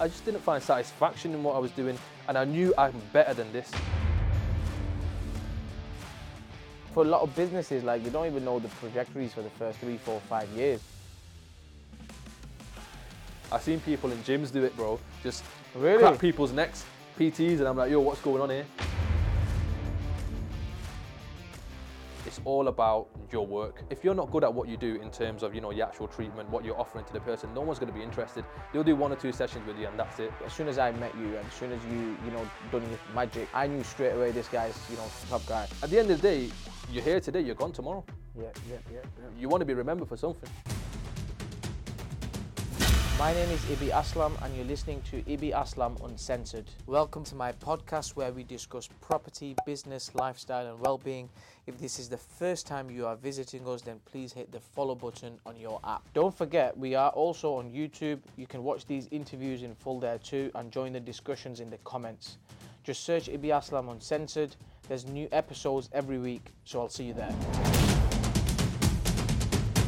I just didn't find satisfaction in what I was doing, and I knew I'm better than this. For a lot of businesses, like, you don't even know the trajectories for the first 3, 4, 5 years. I've seen people in gyms do it, bro. Just really? Crack people's necks, PTs, and I'm like, yo, what's going on here? It's all about your work. If you're not good at what you do in terms of, you know, your actual treatment, what you're offering to the person, no one's going to be interested. They'll do 1 or 2 sessions with you, and that's it. As soon as I met you, and as soon as you know, done your magic, I knew straight away this guy's, you know, top guy. At the end of the day, you're here today, you're gone tomorrow. Yeah. You want to be remembered for something. My name is Ibi Aslam, and you're listening to Ibi Aslam Uncensored. Welcome to my podcast, where we discuss property, business, lifestyle and well-being. If this is the first time you are visiting us, then please hit the follow button on your app. Don't forget, we are also on YouTube. You can watch these interviews in full there too, and join the discussions in the comments. Just search Ibi Aslam Uncensored. There's new episodes every week, so I'll see you there.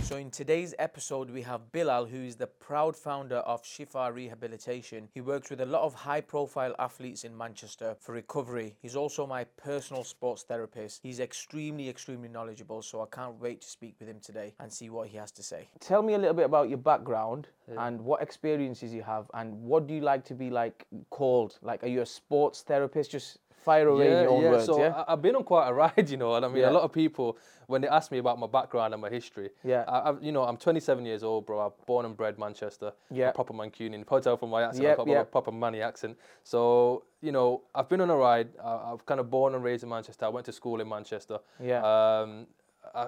So in today's episode, we have Bilal, who is the proud founder of Shifa Rehabilitation. He works with a lot of high-profile athletes in Manchester for recovery. He's also my personal sports therapist. He's extremely, extremely knowledgeable, so I can't wait to speak with him today and see what he has to say. Tell me a little bit about your background and what experiences you have, and what do you like to be like called? Like, are you a sports therapist? Just fire away in your own words. I've been on quite a ride, you know, and I mean, a lot of people, when they ask me about my background and my history, you know, I'm 27 years old, bro. I'm born and bred Manchester, I'm proper Mancunian, probably tell from my accent, I've got a proper Manny accent. So, you know, I've been on a ride. I've kind of born and raised in Manchester. I went to school in Manchester. I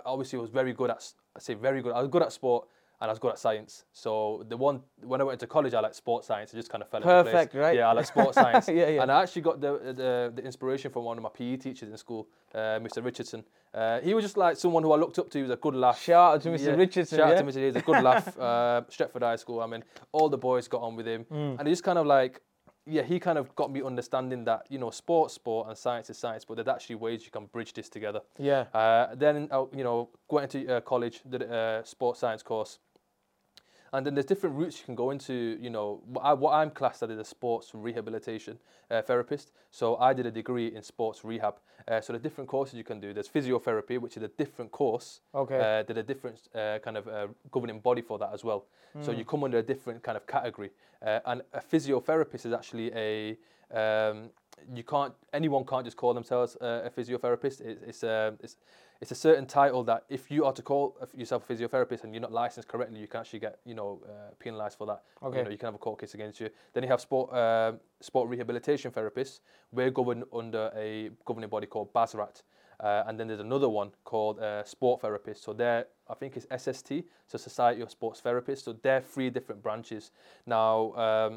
obviously was very good at, I say very good, I was good at sport, and I was good at science. So when I went into college, I liked sports science. It just kind of fell into place. Perfect, right? Yeah, I like sports science. And I actually got the inspiration from one of my PE teachers in school, Mr. Richardson. He was just like someone who I looked up to. He was a good laugh. Shout out to Mr. Richardson. Shout out to Mr. He was a good laugh. Stretford High School. I mean, all the boys got on with him. And he just kind of like, he kind of got me understanding that, you know, sport's sport and science is science, but there's actually ways you can bridge this together. Then, you know, went into college, did a sports science course. And then there's different routes you can go into, you know, what I'm classed as a sports rehabilitation therapist. So I did a degree in sports rehab. So the different courses you can do, there's physiotherapy, which is a different course. There's a different kind of governing body for that as well. So you come under a different kind of category. And a physiotherapist is actually a... anyone can't just call themselves a physiotherapist. It's a certain title that if you are to call yourself a physiotherapist and you're not licensed correctly, you can actually get, you know, penalised for that. You know, you can have a court case against you. Then you have sport rehabilitation therapists. We're governed under a governing body called Basrat. And then there's another one called sport therapist. So there, I think it's SST, so Society of Sports Therapists. So they're 3 different branches. Now,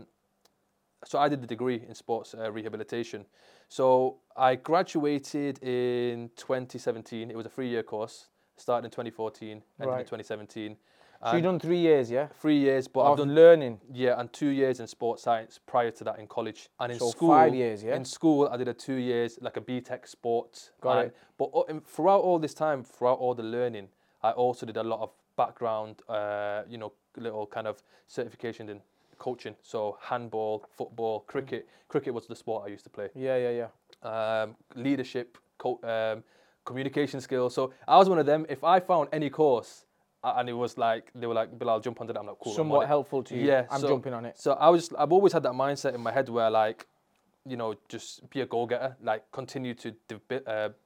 so I did the degree in sports rehabilitation. So I graduated in 2017. It was a 3-year course. Started in 2014, ended in 2017. So you've done 3 years, yeah? 3 years, but I've done learning. Yeah, and 2 years in sports science prior to that in college. And in school, 5 years, yeah? In school, I did a 2 years, like a BTEC sports. Got it. But throughout all this time, throughout all the learning, I also did a lot of background, you know, little kind of certification in coaching, so handball, football, cricket. Cricket was the sport I used to play. Leadership, communication skills. So I was one of them. If I found any course and it was like they were like, Bilal, jump onto that, I'm like, cool. Somewhat helpful to you. Yeah, I'm jumping on it. So I've always had that mindset in my head where, like, you know, just be a goal getter. Like, continue to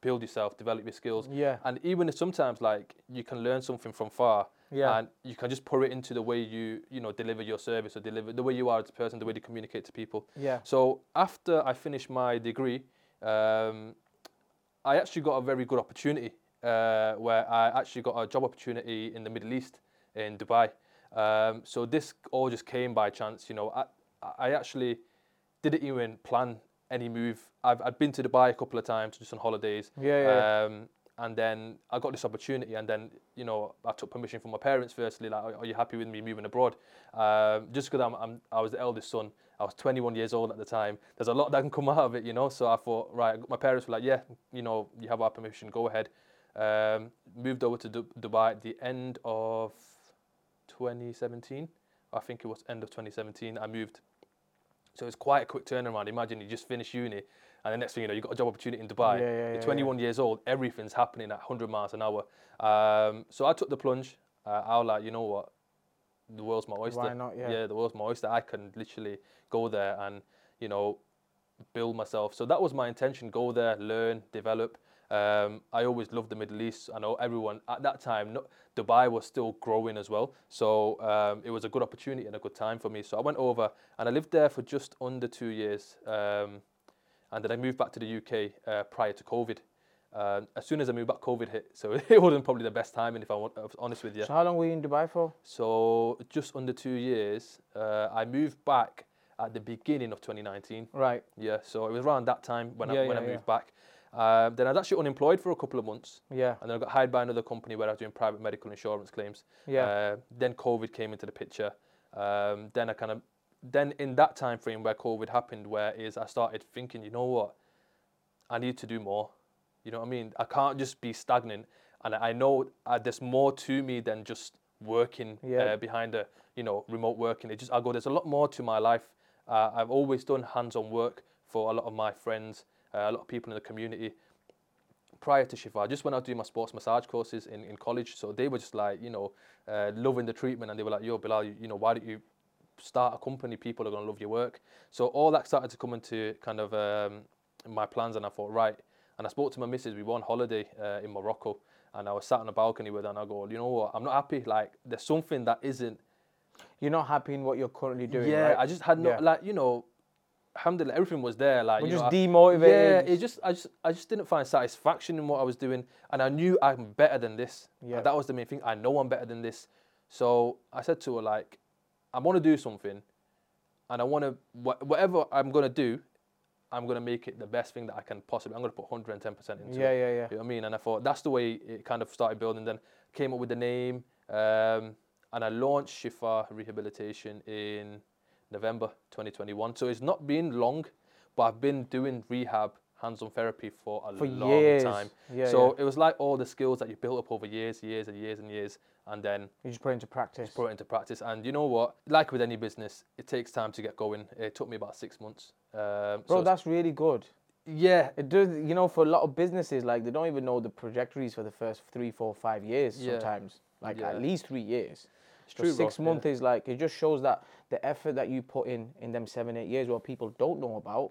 build yourself, develop your skills. And even if sometimes, like, you can learn something from far. And you can just pour it into the way you know, deliver your service or deliver the way you are as a person, the way you communicate to people. So after I finished my degree, I actually got a very good opportunity where I actually got a job opportunity in the Middle East, in Dubai. So this all just came by chance, you know. I actually didn't even plan any move. I'd been to Dubai a couple of times just on holidays. And then I got this opportunity, and then, you know, I took permission from my parents firstly, like, are you happy with me moving abroad? Just because I was the eldest son. I was 21 years old at the time. There's a lot that can come out of it, you know. So I thought, right, my parents were like, yeah, you know, you have our permission, go ahead. Moved over to Dubai at the end of 2017. I think it was end of 2017. I moved. So it's quite a quick turnaround. Imagine you just finished uni, and the next thing you know, you've got a job opportunity in Dubai. You're 21 years old. Everything's happening at 100 miles an hour. So I took the plunge. I was like, you know what? The world's my oyster. Why not? Yeah, the world's my oyster. I can literally go there and, you know, build myself. So that was my intention. Go there, learn, develop. I always loved the Middle East. I know everyone at that time, Dubai was still growing as well. So it was a good opportunity and a good time for me. So I went over and I lived there for just under 2 years. And then I moved back to the UK prior to COVID. As soon as I moved back, COVID hit. So it wasn't probably the best timing, if I was honest with you. So how long were you in Dubai for? So just under 2 years. I moved back at the beginning of 2019. Right. Yeah, so it was around that time when I moved back. Then I was actually unemployed for a couple of months. Yeah. And then I got hired by another company where I was doing private medical insurance claims. Yeah. Then COVID came into the picture. Then in that time frame where COVID happened, I started thinking, you know what? I need to do more. You know what I mean? I can't just be stagnant. And I know there's more to me than just working behind a, remote working. There's a lot more to my life. I've always done hands-on work for a lot of my friends, a lot of people in the community. Prior to Shifa, I just went out doing my sports massage courses in college. So they were just like, loving the treatment. And they were like, yo, Bilal, why don't you start a company? People are going to love your work. So all that started to come into kind of my plans. And I thought, right. And I spoke to my missus. We were on holiday in Morocco. And I was sat on the balcony with her. And I go, you know what? I'm not happy. Like, there's something that isn't. You're not happy in what you're currently doing, right? I just had alhamdulillah, everything was there. Demotivated. I just didn't find satisfaction in what I was doing, and I knew I'm better than this. Yeah, and that was the main thing. I know I'm better than this, so I said to her, I want to do something, and I want to whatever I'm gonna do, I'm gonna make it the best thing that I can possibly. I'm gonna put 110% into it. Yeah. You know what I mean? And I thought that's the way it kind of started building. Then came up with the name, and I launched Shifa Rehabilitation in November 2021. So it's not been long, but I've been doing rehab, hands-on therapy for long years. Time. It was like all the skills that you built up over years, and then you just put it into practice. And you know what? Like with any business, it takes time to get going. It took me about 6 months. Bro, that's really good. Yeah. It does, for a lot of businesses, they don't even know the trajectories for the first 3, 4, 5 years sometimes. At least 3 years. So true, 6 months is it just shows that the effort that you put in them 7, 8 years, what people don't know about,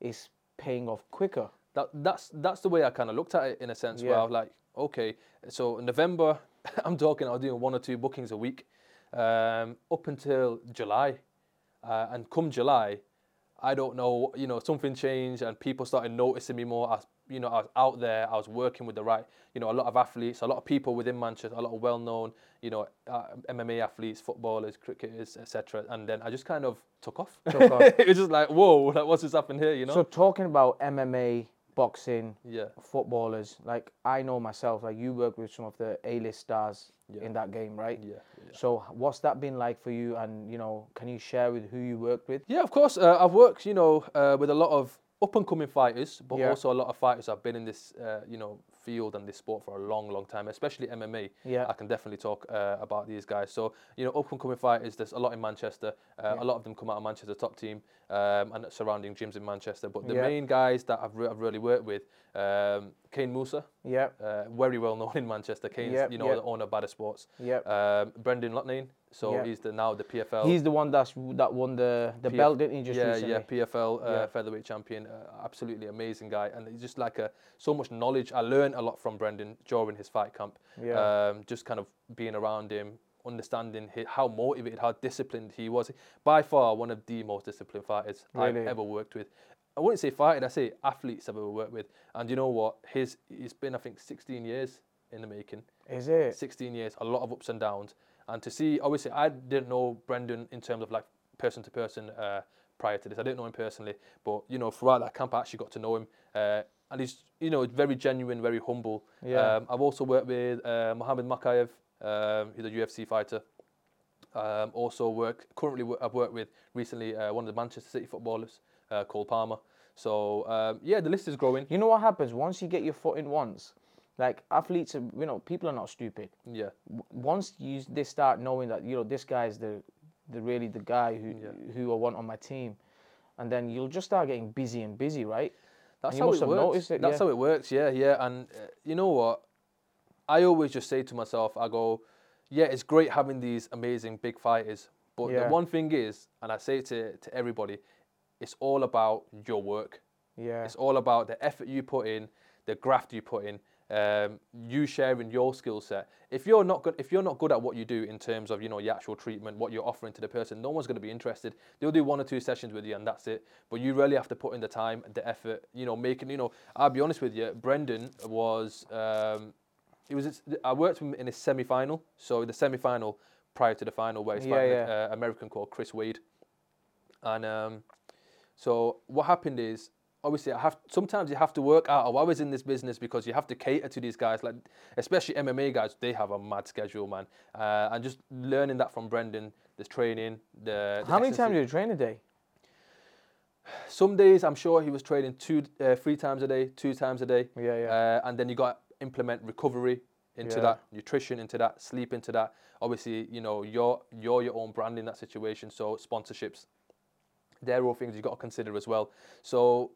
is paying off quicker. That's the way I kind of looked at it in a sense. Where I was like, okay, so November, I was doing 1 or 2 bookings a week, up until July, and come July, I don't know, something changed and people started noticing me more. I was out there, I was working with the right, a lot of athletes, a lot of people within Manchester, a lot of well-known, MMA athletes, footballers, cricketers, etc. And then I just kind of took off. It was just like, whoa, what's just happened here, So talking about MMA, boxing, footballers, I know myself, you work with some of the A-list stars in that game, right? Yeah. So what's that been like for you? And, can you share with who you worked with? Yeah, of course. I've worked, with a lot of up-and-coming fighters, but also a lot of fighters have been in this, field and this sport for a long, long time, especially MMA. Yeah. I can definitely talk about these guys. So, up-and-coming fighters, there's a lot in Manchester. A lot of them come out of Manchester top team and surrounding gyms in Manchester. But the main guys that I've really worked with, Kane Moussa, very well known in Manchester. Kane's, the owner of Badder Sports. Yeah. Brendan Lutnain. So he's now the PFL. He's the one that won the belt, didn't he, just recently? Yeah, PFL featherweight champion. Absolutely amazing guy. And he's just so much knowledge. I learned a lot from Brendan during his fight camp. Yeah. Just kind of being around him, understanding how motivated, how disciplined he was. By far, one of the most disciplined fighters I've ever worked with. I wouldn't say fighter, I say athletes I've ever worked with. And you know what? It's been, I think, 16 years in the making. Is it? 16 years, a lot of ups and downs. And to see, obviously, I didn't know Brendan in terms of person to person prior to this. I didn't know him personally, but throughout that camp, I actually got to know him. And he's, very genuine, very humble. Yeah. I've also worked with Mohamed Makaev, he's a UFC fighter. I've worked with recently one of the Manchester City footballers, Cole Palmer. So the list is growing. You know what happens once you get your foot in once. Athletes, people are not stupid. Yeah. Once they start knowing that, this guy's the guy who I want on my team, and then you'll just start getting busy and busy, right? That's how it works. That's how it works, yeah. And you know what? I always just say to myself, I go, yeah, it's great having these amazing big fighters, but the one thing is, and I say it to everybody, it's all about your work. Yeah. It's all about the effort you put in, the graft you put in, you sharing your skill set. If you're not good at what you do in terms of, you know, your actual treatment, what you're offering to the person, no one's going to be interested. They'll do one or two sessions with you and that's it. But you really have to put in the time, the effort, you know, making, you know, I'll be honest with you, Brendan was, I worked with him in his semi-final. So the semi-final prior to the final where he's fighting an American called Chris Wade. And so what happened is, obviously, sometimes you have to work out. I was in this business because you have to cater to these guys, like especially MMA guys. They have a mad schedule, man. And just learning that from Brendan, this training. How many times do you train a day? Some days, I'm sure he was training 2, 3 times a day, 2 times a day. And then you got to implement recovery into that, nutrition into that, sleep into that. Obviously, you know, you're your own brand in that situation. So sponsorships, they're all things you got to consider as well. So.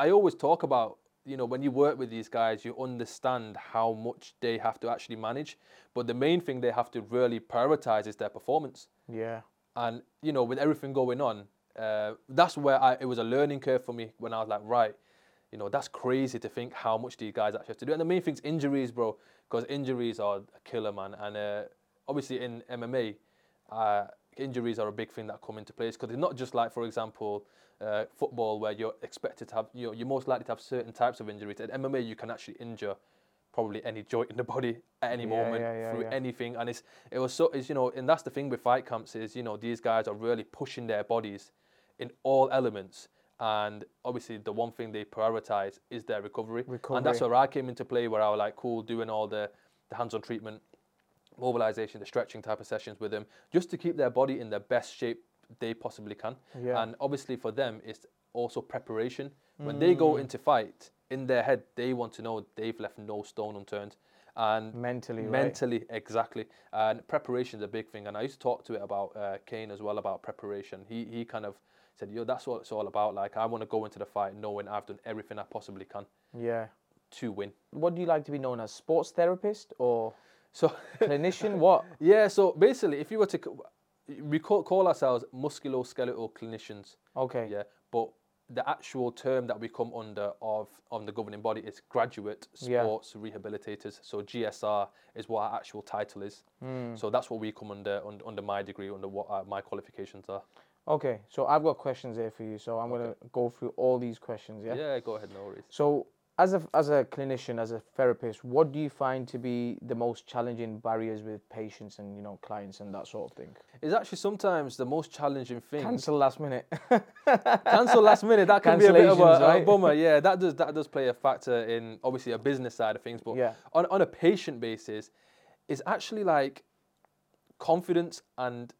I always talk about, you know, when you work with these guys, you understand how much they have to actually manage. But the main thing they have to really prioritize is their performance. Yeah. And, you know, with everything going on, that's where it was a learning curve for me when I was like, right, you know, that's crazy to think how much these guys actually have to do. And the main thing's injuries, bro, because injuries are a killer, man. And obviously in MMA, injuries are a big thing that come into place because it's not just like, for example, football where you're expected to have, you know, you're most likely to have certain types of injuries. In MMA, you can actually injure probably any joint in the body at any moment through anything. And you know, and that's the thing with fight camps is, you know, these guys are really pushing their bodies in all elements. And obviously the one thing they prioritize is their recovery. And that's where I came into play, where I was like, cool, doing all the hands-on treatment, mobilization, the stretching type of sessions with them, just to keep their body in the best shape they possibly can. Yeah. And obviously for them, it's also preparation. When they go into fight, in their head, they want to know they've left no stone unturned. And mentally, right? Exactly. And preparation is a big thing. And I used to talk to it about Kane as well, about preparation. He kind of said, yo, that's what it's all about. Like, I want to go into the fight knowing I've done everything I possibly can to win. What do you like to be known as? Sports therapist or clinician? What? Yeah, so basically, if you were to... We call ourselves musculoskeletal clinicians. Okay. Yeah, but the actual term that we come under on the governing body is graduate sports rehabilitators. So GSR is what our actual title is. So that's what we come under my degree, under what my qualifications are. Okay, so I've got questions here for you. So I'm going to go through all these questions. Yeah. Yeah, go ahead, no worries. So as a clinician, as a therapist, what do you find to be the most challenging barriers with patients and, you know, clients and that sort of thing? It's actually sometimes the most challenging thing. Cancel last minute. That can be a bit of a bummer. Yeah, that does play a factor in obviously a business side of things, but on a patient basis, it's actually like confidence and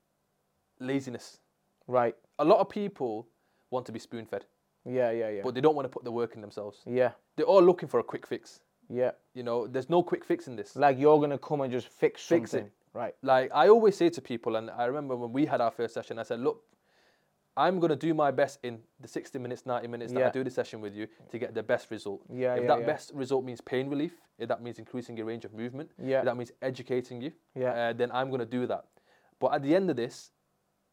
laziness. Right. A lot of people want to be spoon-fed. Yeah. But they don't want to put the work in themselves. Yeah. They're all looking for a quick fix. Yeah. You know, there's no quick fix in this. Like, you're going to come and just fix something. It. Right. Like, I always say to people, and I remember when we had our first session, I said, look, I'm going to do my best in the 60 minutes, 90 minutes that I do the session with you to get the best result. Yeah, if that best result means pain relief, if that means increasing your range of movement, if that means educating you, then I'm going to do that. But at the end of this,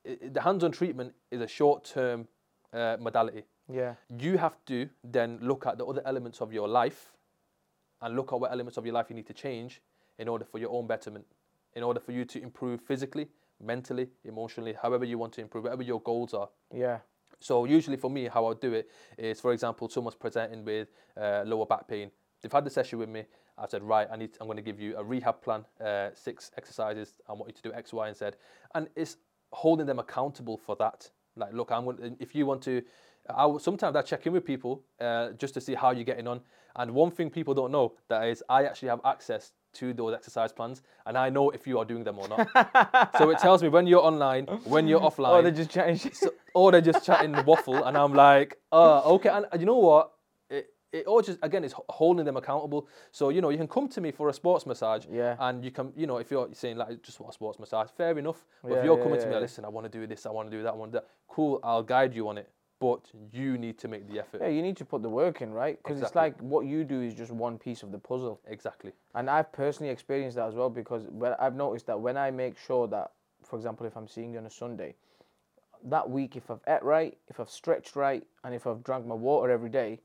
the hands-on treatment is a short-term modality. Yeah. You have to then look at the other elements of your life and look at what elements of your life you need to change in order for your own betterment, in order for you to improve physically, mentally, emotionally, however you want to improve, whatever your goals are. Yeah. So usually for me, how I'll do it is, for example, someone's presenting with lower back pain. They've had the session with me. I've said, right, I'm going to give you a rehab plan, 6 exercises. I want you to do X, Y, and Z. And it's holding them accountable for that. Like, look, if you want to... sometimes I check in with people just to see how you're getting on. And one thing people don't know that is I actually have access to those exercise plans, and I know if you are doing them or not. So it tells me when you're online, when you're offline. Or they're just chatting waffle, and I'm like, okay. And you know what? It, it all just, again, it's holding them accountable. So, you know, you can come to me for a sports massage, yeah, and you can, you know, if you're saying, like, just want a sports massage, fair enough. But yeah, if you're coming to me, like, listen, I want to do this, I want to do that, I want to do that, cool, I'll guide you on it. But you need to make the effort. Yeah, you need to put the work in, right? Because it's like what you do is just one piece of the puzzle. Exactly. And I've personally experienced that as well, because I've noticed that when I make sure that, for example, if I'm seeing you on a Sunday, that week, if I've ate right, if I've stretched right, and if I've drank my water every day,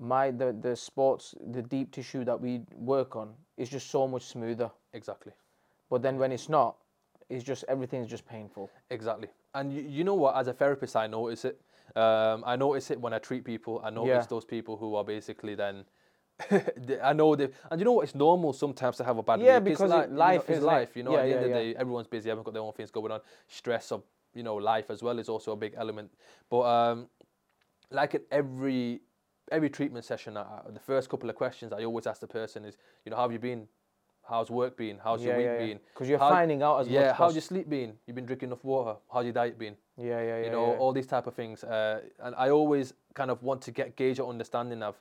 the sports, the deep tissue that we work on is just so much smoother. Exactly. But then when it's not, it's just, everything's just painful. Exactly. And you know what, as a therapist, I notice it. I notice it when I treat people. I notice those people who are basically then, I know they, and you know what, it's normal sometimes to have a bad week. Yeah, because life is life. You know, at the end of the day, everyone's busy, everyone's got their own things going on. Stress of, you know, life as well is also a big element. But like at every treatment session, the first couple of questions I always ask the person is, you know, how have you been? How's work been? How's your week been? Because you're finding out as much. Yeah, how's your sleep been? You've been drinking enough water? How's your diet been? Yeah. You know, all these type of things. And I always kind of want to gauge your understanding of,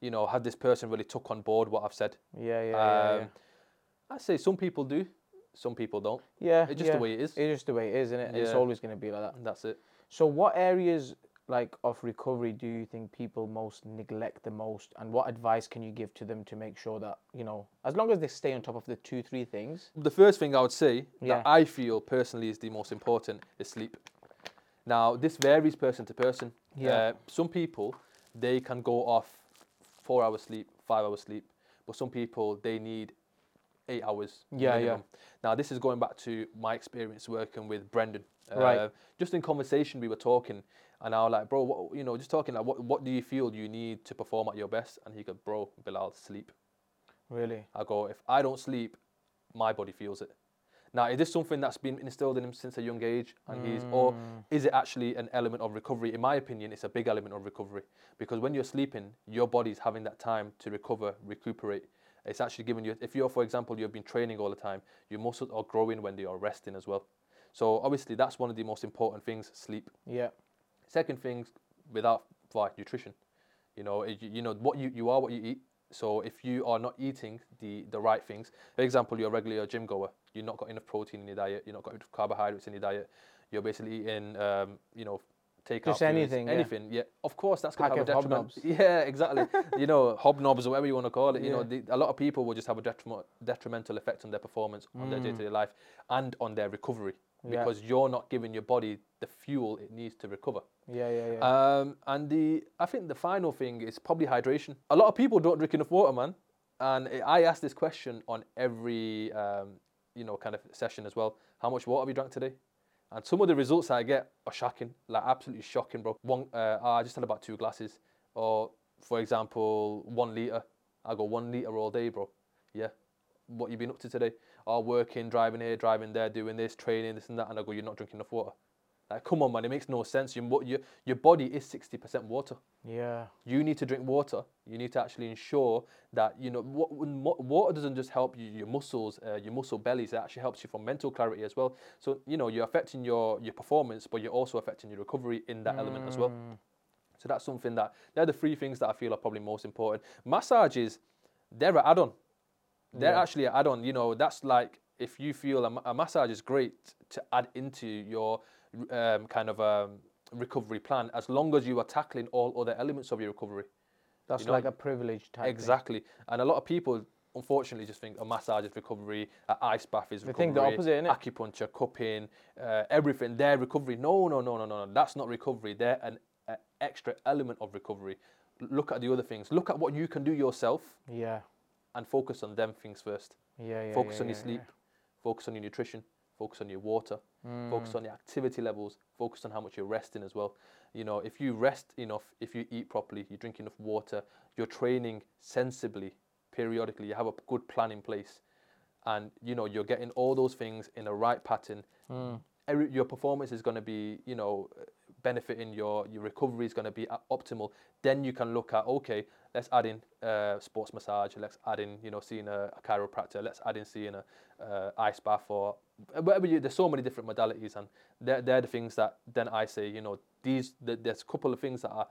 you know, have this person really took on board what I've said? Yeah. I'd say some people do, some people don't. Yeah, it's just the way it is. It's just the way it is, isn't it? Yeah. It's always going to be like that. That's it. So what areas, like, of recovery do you think people most neglect the most, and what advice can you give to them to make sure that, you know, as long as they stay on top of the 2-3 things? The first thing I would say that I feel personally is the most important is sleep. Now, this varies person to person. Some people, they can go off 4 hours sleep, 5 hours sleep, but some people, they need 8 hours minimum. Now, this is going back to my experience working with Brendan. Right. Just in conversation, we were talking, and I was like, bro, what, you know, just talking, like, what do you feel you need to perform at your best? And he goes, bro, Bilal, sleep. Really? I go, if I don't sleep, my body feels it. Now, is this something that's been instilled in him since a young age? And or is it actually an element of recovery? In my opinion, it's a big element of recovery, because when you're sleeping, your body's having that time to recover, recuperate. It's actually giving you, if you're, for example, you've been training all the time, your muscles are growing when they are resting as well. So obviously, that's one of the most important things, sleep. Yeah. Second thing, without like nutrition, you know, what you are what you eat. So if you are not eating the right things, for example, you're a regular gym goer, you're not got enough protein in your diet, you're not got enough carbohydrates in your diet, you're basically eating, you know, take out anything. Yeah, of course, that's going to have a detriment. Yeah, exactly. You know, hobnobs or whatever you want to call it. You know, a lot of people will just have a detrimental effect on their performance, on their day-to-day life, and on their recovery. Because you're not giving your body the fuel it needs to recover. Yeah. And I think the final thing is probably hydration. A lot of people don't drink enough water, man. And I ask this question on every, you know, kind of session as well. How much water have you drank today? And some of the results I get are shocking, like absolutely shocking, bro. One, I just had about 2 glasses, or for example, 1 liter. I go 1 liter all day, bro. Yeah. What you been up to today? Oh, working, driving here, driving there, doing this, training, this and that. And I go, you're not drinking enough water. Like, come on, man, it makes no sense. Your body is 60% water. Yeah. You need to drink water. You need to actually ensure that, you know, water doesn't just help you, your muscles, your muscle bellies. It actually helps you for mental clarity as well. So, you know, you're affecting your performance, but you're also affecting your recovery in that element as well. So that's something that, they're the 3 things that I feel are probably most important. Massages, they're an add-on. They're actually an add-on, you know. That's like, if you feel a massage is great to add into your kind of recovery plan, as long as you are tackling all other elements of your recovery. That's, you know, like a privilege type. Exactly. Thing. And a lot of people, unfortunately, just think a massage is recovery, an ice bath is recovery. They think the opposite, innit? Acupuncture, cupping, everything, they're recovery. No. That's not recovery. They're an extra element of recovery. Look at the other things. Look at what you can do yourself. Yeah. And focus on them things first. Focus on your sleep, focus on your nutrition, focus on your water, focus on your activity levels, focus on how much you're resting as well. You know, if you rest enough, if you eat properly, you drink enough water, you're training sensibly, periodically, you have a good plan in place, and, you know, you're getting all those things in the right pattern, your performance is going to be, you know, benefiting, your recovery is going to be optimal. Then you can look at, okay, let's add in sports massage, let's add in, you know, seeing a chiropractor, let's add in seeing a ice bath, or whatever. There's so many different modalities, and they're the things that then I say, you know, there's a couple of things that are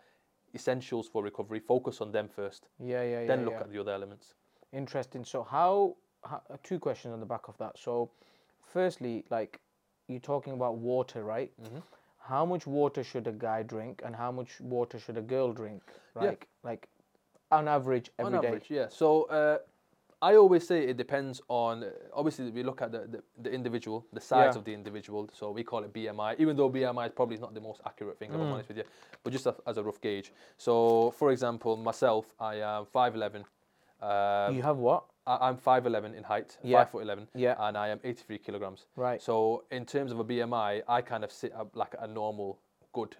essentials for recovery. Focus on them first. Then look at the other elements. Interesting. So how, two questions on the back of that. So firstly, like, you're talking about water, right? Mm-hmm. How much water should a guy drink and how much water should a girl drink? Like on average every day? On average, yeah. So I always say it depends on, obviously we look at the individual, the size of the individual. So we call it BMI, even though BMI is probably not the most accurate thing, if I'm honest with you, but just as a rough gauge. So for example, myself, I am 5'11". You have what? I'm 5'11" in height, 5'11", and I am 83 kilograms. Right. So in terms of a BMI, I kind of sit up like a normal, good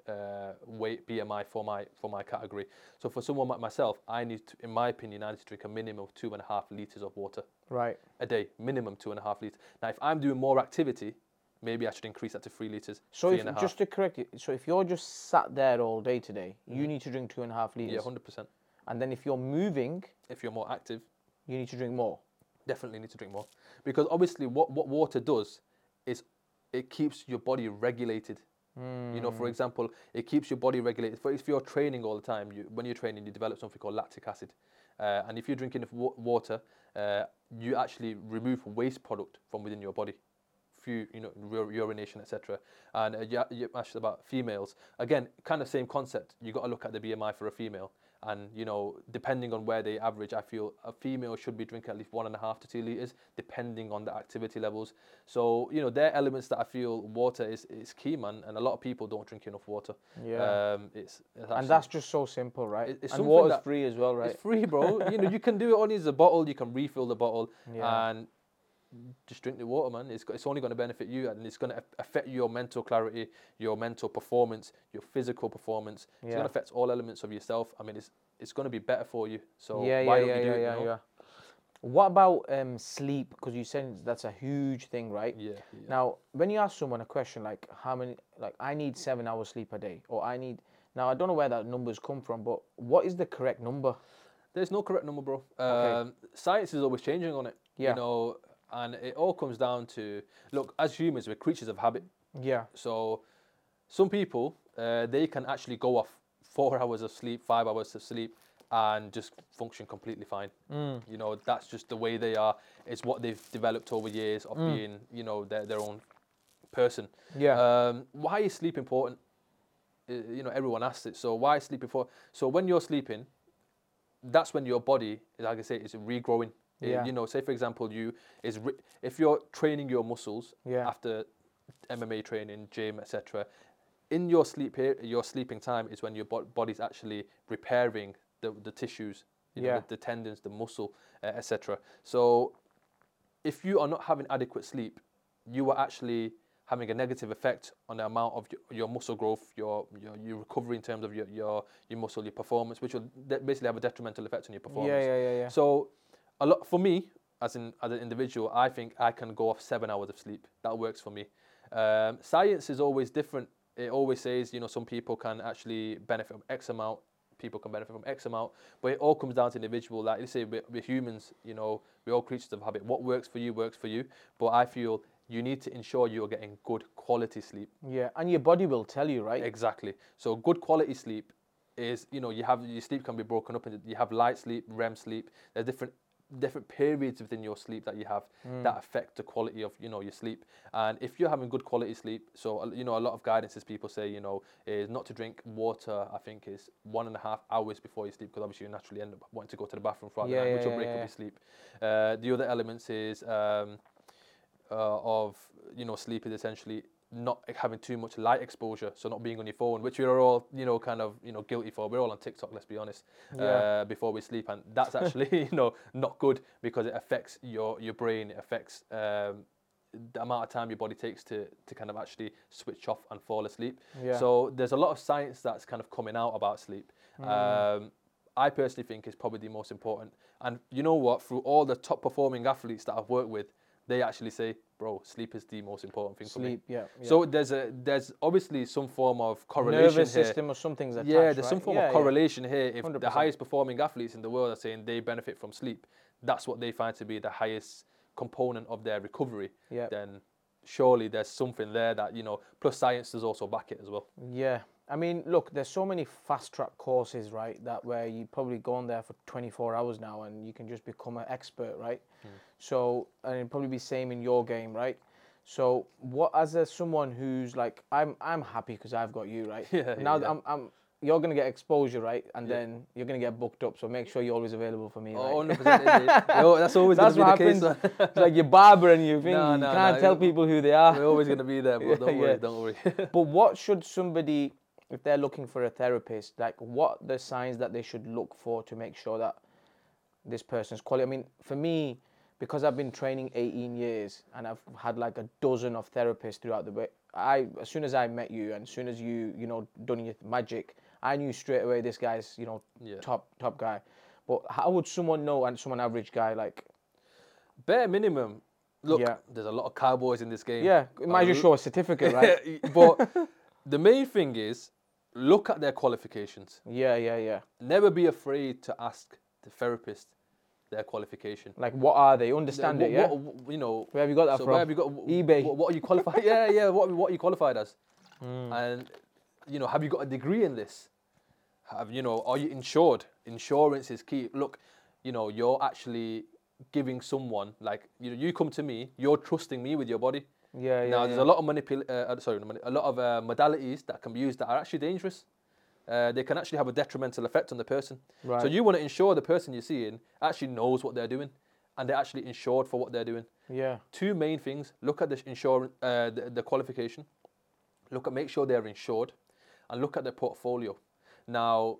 weight BMI for my category. So for someone like myself, I need to, in my opinion, I need to drink a minimum of 2.5 litres of water. Right. A day, minimum 2.5 litres. Now, if I'm doing more activity, maybe I should increase that to 3 litres. So just to correct you, so if you're just sat there all day today, you need to drink 2.5 litres. Yeah, 100%. And then if you're moving, if you're more active, you need to drink more. Definitely need to drink more. Because obviously what water does is it keeps your body regulated. You know, for example, it keeps your body regulated. For if you're training all the time, when you're training, you develop something called lactic acid. And if you're drinking water, you actually remove waste product from within your body. Urination, etc. And you asked about females. Again, kind of same concept. You got to look at the BMI for a female. And, you know, depending on where they average, I feel a female should be drinking at least 1.5 to 2 litres, depending on the activity levels. So, you know, there are elements that I feel water is key, man. And a lot of people don't drink enough water. Yeah. It's actually, and that's just so simple, right? And water's free as well, right? It's free, bro. You know, you can do it only as a bottle. You can refill the bottle. Yeah. And just drink the water, man. It's only going to benefit you, and it's going to affect your mental clarity, your mental performance, your physical performance. Yeah. It's going to affect all elements of yourself. I mean, it's going to be better for you. So why don't you do it? What about sleep? Because you said that's a huge thing, right? Yeah. Now, when you ask someone a question like I need 7 hours sleep a day, or I need, now I don't know where that number's come from, but what is the correct number? There's no correct number, bro. Okay. Science is always changing on it. Yeah. You know. And it all comes down to, look, as humans, we're creatures of habit. Yeah. So some people, they can actually go off 4 hours of sleep, 5 hours of sleep, and just function completely fine. You know, that's just the way they are. It's what they've developed over years of being, you know, their own person. Yeah. Why is sleep important? You know, everyone asks it. So why is sleep important? So when you're sleeping, that's when your body, like I say, is regrowing. Yeah. You know, say for example, if you're training your muscles after MMA training, gym, etc. In your sleep here, your sleeping time is when your body's actually repairing the tissues, you know, the tendons, the muscle, etc. So, if you are not having adequate sleep, you are actually having a negative effect on the amount of your muscle growth, your recovery in terms of your muscle, your performance, which will basically have a detrimental effect on your performance. Yeah. So. A lot for me, as an individual, I think I can go off 7 hours of sleep. That works for me. Science is always different. It always says, you know, some people can actually benefit from X amount, people can benefit from X amount, but it all comes down to individual. Like, let's say we're humans, you know, we're all creatures of habit. What works for you, but I feel you need to ensure you're getting good quality sleep. Yeah, and your body will tell you, right? Exactly. So good quality sleep is, you know, you have your sleep can be broken up into, you have light sleep, REM sleep. There's different periods within your sleep that you have that affect the quality of, you know, your sleep. And if you're having good quality sleep, so, you know, a lot of guidances people say, you know, is not to drink water, I think, is 1.5 hours before you sleep, because obviously you naturally end up wanting to go to the bathroom for the night, which will break up your sleep. The other elements is of, you know, sleep is essentially not having too much light exposure, so not being on your phone, which we are all, you know, kind of, you know, guilty for. We're all on TikTok, let's be honest, before we sleep, and that's actually, you know, not good, because it affects your brain, it affects the amount of time your body takes to kind of actually switch off and fall asleep. Yeah. So there's a lot of science that's kind of coming out about sleep. I personally think it's probably the most important. And you know what? Through all the top performing athletes that I've worked with, they actually say, bro, sleep is the most important thing for me. Sleep, yeah. So there's obviously some form of correlation here. Nervous system or something's attached, yeah, there's right? some form of correlation here. If 100%. The highest performing athletes in the world are saying they benefit from sleep, that's what they find to be the highest component of their recovery, then surely there's something there that, you know, plus science does also back it as well. Yeah. I mean, look, there's so many fast track courses, right, that where you probably go on there for 24 hours now and you can just become an expert, right? So, and it'll probably be same in your game, right? So what, as a, someone who's like, I'm happy because I've got you, right? I'm you're going to get exposure, right? And then you're going to get booked up. So make sure you're always available for me. Oh, right? 100%. That's always going to be the case. It's like you're barber and you think you can't tell people who they are. We're always going to be there, but don't worry, don't worry. But what should somebody, if they're looking for a therapist, like what the signs that they should look for to make sure that this person's quality? I mean, for me, because I've been training 18 years and I've had like a dozen of therapists throughout the way, as soon as I met you and as soon as you, you know, done your magic, I knew straight away this guy's, you know, top guy. But how would someone know, and someone average guy, like? Bare minimum. Look, there's a lot of cowboys in this game. Yeah, it might just show a certificate, right? But the main thing is, look at their qualifications. Yeah. Never be afraid to ask the therapist their qualification. Like, what are they? Understand what, you know. Where have you got that from? Where have you got, eBay. What are you qualified? What are you qualified as? And, you know, have you got a degree in this? You know, are you insured? Insurance is key. Look, you know, you're actually giving someone, like, you know, you come to me, you're trusting me with your body. Now, there's a lot of modalities that can be used that are actually dangerous. They can actually have a detrimental effect on the person. Right. So you want to ensure the person you're seeing actually knows what they're doing and they're actually insured for what they're doing. Yeah. Two main things. Look at the insurance, the qualification. Make sure they're insured. And look at their portfolio. Now,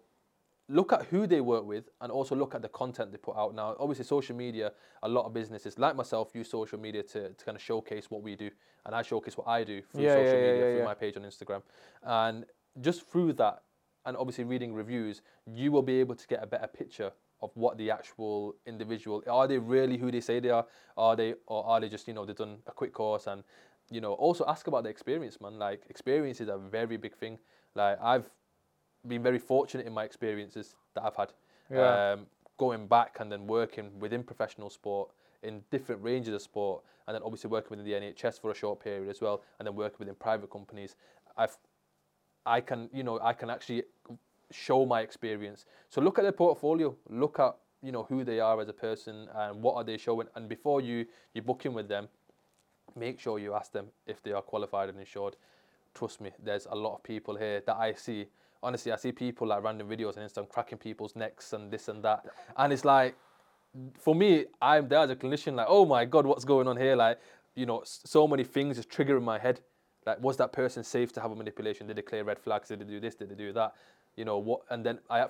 look at who they work with and also look at the content they put out. Now, obviously, social media, a lot of businesses, like myself, use social media to kind of showcase what we do. And I showcase what I do through social media, through my page on Instagram. And just through that, and obviously reading reviews, you will be able to get a better picture of what the actual individual, are they really who they say they are? Or are they just, you know, they've done a quick course? And, you know, also ask about their experience, man. Like, experience is a very big thing. Like, I've been very fortunate in my experiences that I've had. Going back and then working within professional sport in different ranges of sport, and then obviously working within the NHS for a short period as well, and then working within private companies. I can actually show my experience. So look at their portfolio. Look at, you know, who they are as a person and what are they showing. And before you book in with them, make sure you ask them if they are qualified and insured. Trust me, there's a lot of people here that I see. Honestly, I see people like random videos on Instagram cracking people's necks and this and that. And it's like, for me, I'm there as a clinician, like, oh my God, what's going on here? Like, you know, so many things is triggering my head. Like, was that person safe to have a manipulation? Did they clear red flags? Did they do this? Did they do that? You know, what? And then I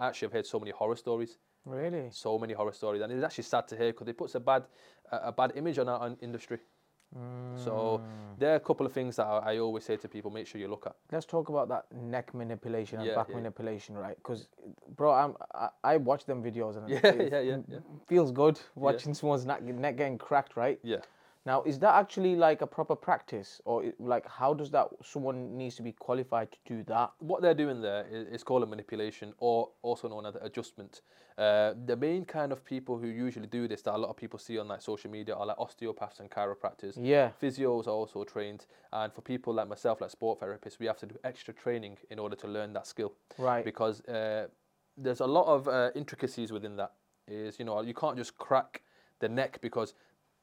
actually have heard so many horror stories. Really? So many horror stories. And it's actually sad to hear because it puts a bad image on our industry. So there are a couple of things that I always say to people, make sure you look at. Let's talk about that neck manipulation and back manipulation, right? Because, bro, I watch them videos and it feels good watching someone's neck getting cracked, right? Yeah. Now, is that actually like a proper practice, or like how does that, someone needs to be qualified to do that? What they're doing there is called a manipulation, or also known as adjustment. The main kind of people who usually do this that a lot of people see on like social media are like osteopaths and chiropractors. Yeah. Physios are also trained, and for people like myself, like sport therapists, we have to do extra training in order to learn that skill. Right. Because there's a lot of intricacies within that. Is, you know, you can't just crack the neck because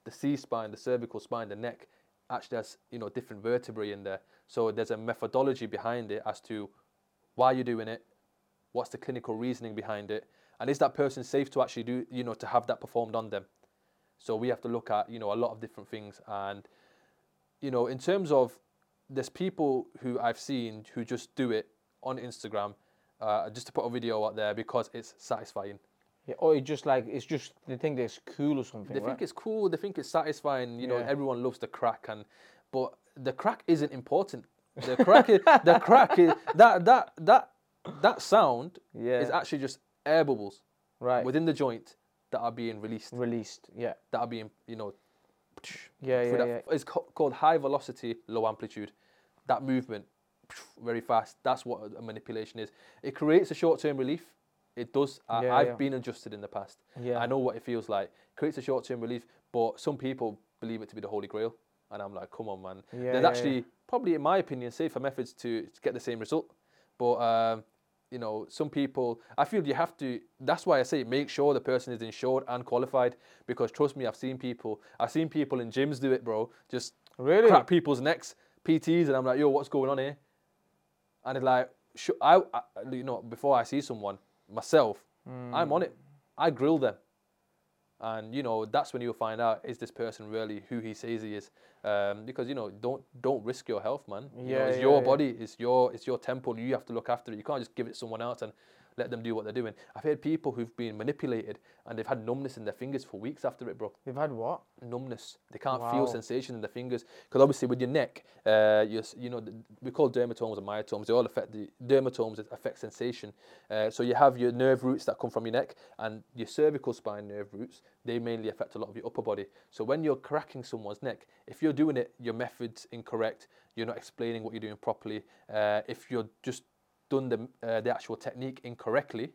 the C-spine, the cervical spine, the neck, actually has, you know, different vertebrae in there. So there's a methodology behind it as to why you're doing it, what's the clinical reasoning behind it, and is that person safe to actually do, you know, to have that performed on them? So we have to look at, you know, a lot of different things. And, you know, in terms of, there's people who I've seen who just do it on Instagram just to put a video out there because it's satisfying. Yeah, or it's just like, it's just, they think it's cool or something, They think it's cool, they think it's satisfying, you know, everyone loves the crack, but the crack isn't important. The crack is, that sound is actually just air bubbles within the joint that are being released. That are being, you know, It's called high velocity, low amplitude. That movement, very fast, that's what a manipulation is. It creates a short-term relief. It does. I've been adjusted in the past. I know what it feels like. Creates a short-term relief, but some people believe it to be the holy grail. And I'm like, come on, man. Yeah, there's actually probably, in my opinion, safer methods to get the same result. But, you know, some people, I feel you have to, that's why I say make sure the person is insured and qualified. Because trust me, I've seen people in gyms do it, bro. Just really crack people's necks, PTs, and I'm like, yo, what's going on here? And it's like, you know, before I see someone, myself, I'm on it. I grill them. And, you know, that's when you'll find out, is this person really who he says he is? Because, you know, don't risk your health, man. It's your body, it's your temple. You have to look after it. You can't just give it to someone else and let them do what they're doing. I've heard people who've been manipulated and they've had numbness in their fingers for weeks after it, bro. They've had what? Numbness. They can't feel sensation in their fingers. Because obviously with your neck, you know, we call dermatomes and myotomes. They all affect the dermatomes. It affects sensation. So you have your nerve roots that come from your neck and your cervical spine nerve roots. They mainly affect a lot of your upper body. So when you're cracking someone's neck, if you're doing it, your method's incorrect. You're not explaining what you're doing properly. If you're just done the actual technique incorrectly,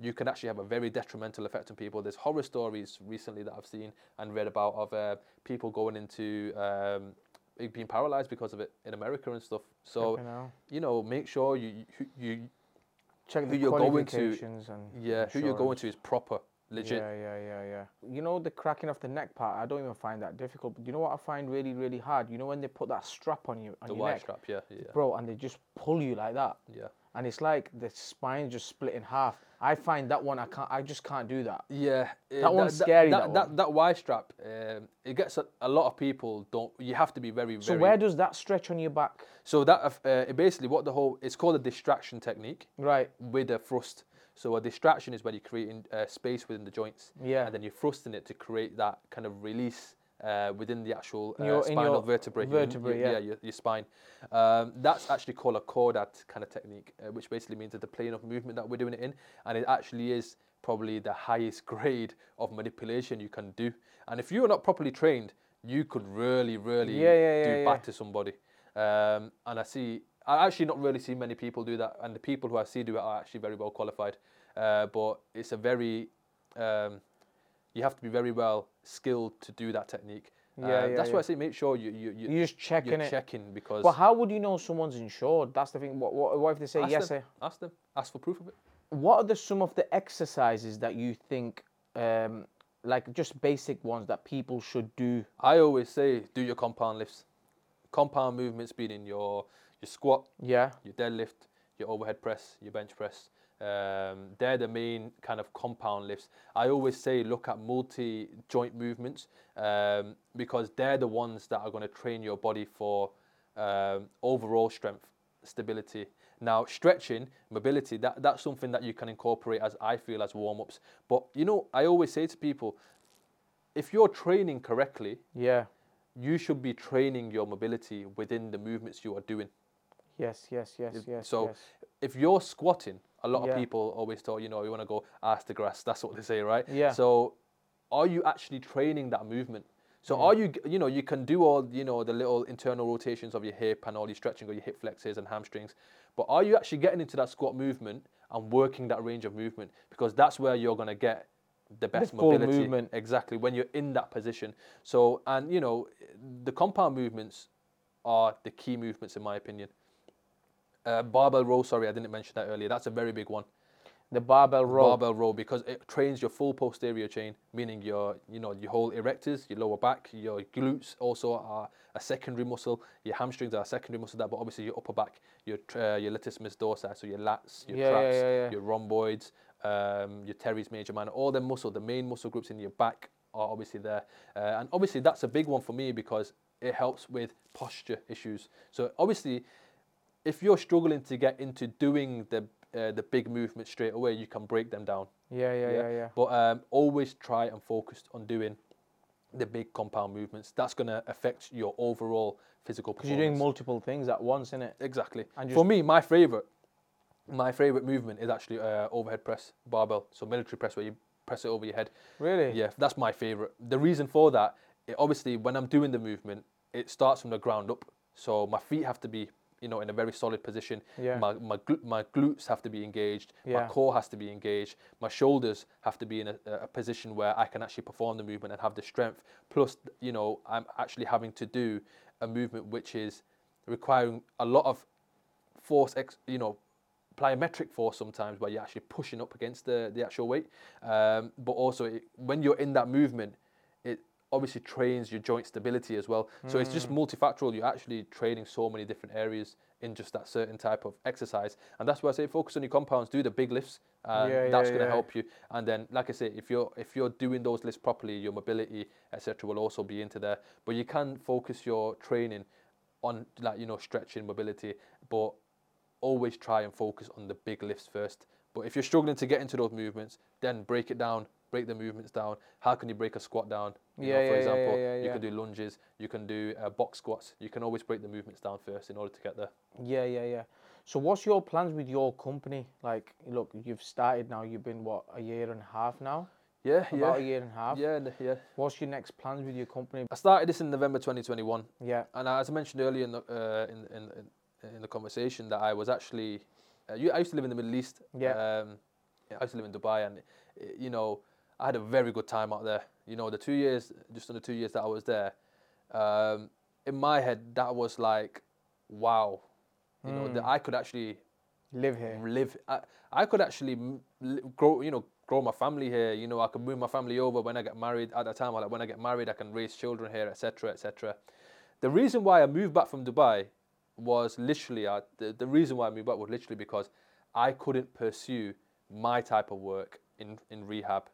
you can actually have a very detrimental effect on people. There's horror stories recently that I've seen and read about of people going into being paralyzed because of it in America and stuff. So you know, make sure you check who you're going to. And insurance. Who you're going to is proper, legit. You know, the cracking of the neck part, I don't even find that difficult. But you know what I find really, really hard? You know when they put that strap on you, on the your neck, strap, bro, and they just pull you like that, and it's like the spine just split in half. I find that one, I just can't do that. Yeah. That one's scary, that Y strap, it gets a lot of people don't, you have to be very, very... So where does that stretch on your back? So that, basically what the whole, it's called a distraction technique. Right. With a thrust. So a distraction is when you're creating space within the joints. Yeah. And then you're thrusting it to create that kind of release within the actual spinal vertebrae. Your spine. That's actually called a chordat kind of technique, which basically means that the plane of movement that we're doing it in, and it actually is probably the highest grade of manipulation you can do. And if you are not properly trained, you could really, really do bad to somebody. And I actually not really see many people do that, and the people who I see do it are actually very well qualified. But it's a very... you have to be very well skilled to do that technique. That's why I say make sure you're just checking it. Because... But how would you know someone's insured? That's the thing. What if they say yes? Ask them. Ask for proof of it. What are some of the exercises that you think, like just basic ones that people should do? I always say do your compound lifts. Compound movements being your squat, your deadlift, your overhead press, your bench press. They're the main kind of compound lifts. I always say look at multi-joint movements because they're the ones that are going to train your body for overall strength, stability. Now, stretching, mobility, that's something that you can incorporate, as I feel, as warm-ups. But, you know, I always say to people, if you're training correctly, you should be training your mobility within the movements you are doing. Yes. If you're squatting, a lot of people always thought, you know, you want to go ass to grass. That's what they say, right? Yeah. So are you actually training that movement? So are you, you know, you can do all, you know, the little internal rotations of your hip and all your stretching or your hip flexors and hamstrings. But are you actually getting into that squat movement and working that range of movement? Because that's where you're going to get the best mobility. Movement. Exactly, when you're in that position. So, and, you know, the compound movements are the key movements, in my opinion. Barbell row, sorry, I didn't mention that earlier. That's a very big one. The barbell row. Barbell row, because it trains your full posterior chain, meaning your, you know, your whole erectors, your lower back, your glutes also are a secondary muscle. Your hamstrings are a secondary muscle, that, but obviously your upper back, your latissimus dorsi, so your lats, your traps, your rhomboids, your teres major, minor, all the muscle, the main muscle groups in your back are obviously there. And obviously that's a big one for me because it helps with posture issues. So obviously... if you're struggling to get into doing the big movement straight away, you can break them down. But always try and focus on doing the big compound movements. That's going to affect your overall physical performance. Because you're doing multiple things at once, innit? Exactly. And for me, my favourite movement is actually overhead press, barbell. So military press, where you press it over your head. Really? Yeah, that's my favourite. The reason for that, obviously, when I'm doing the movement, it starts from the ground up. So my feet have to be you know, in a very solid position. Yeah. My glutes have to be engaged. Yeah. My core has to be engaged. My shoulders have to be in a position where I can actually perform the movement and have the strength. Plus, you know, I'm actually having to do a movement which is requiring a lot of force, you know, plyometric force sometimes, where you're actually pushing up against the actual weight. But also, when you're in that movement, it obviously trains your joint stability as well. So it's just multifactorial. You're actually training so many different areas in just that certain type of exercise. And that's why I say focus on your compounds, do the big lifts. That's going to help you. And then, like I say, if you're doing those lifts properly, your mobility, etc., will also be into there. But you can focus your training on, like, you know, stretching, mobility, but always try and focus on the big lifts first. But if you're struggling to get into those movements, then break it down, break the movements down. How can you break a squat down? For example, you can do lunges, you can do box squats. You can always break the movements down first in order to get there. Yeah. So what's your plans with your company? Like, look, you've started now, you've been, what, a year and a half now? About a year and a half. Yeah. What's your next plans with your company? I started this in November 2021. Yeah. And as I mentioned earlier in the conversation, that I was actually, I used to live in the Middle East. Yeah. I used to live in Dubai, and you know, I had a very good time out there. You know, the 2 years, just under 2 years that I was there, in my head that was like, wow, you know, that I could actually live here. I could actually grow. You know, grow my family here. You know, I could move my family over when I get married. At that time, like, when I get married, I can raise children here, etc., etc. The reason why I moved back from Dubai was literally, the reason why I moved back was literally because I couldn't pursue my type of work in rehab,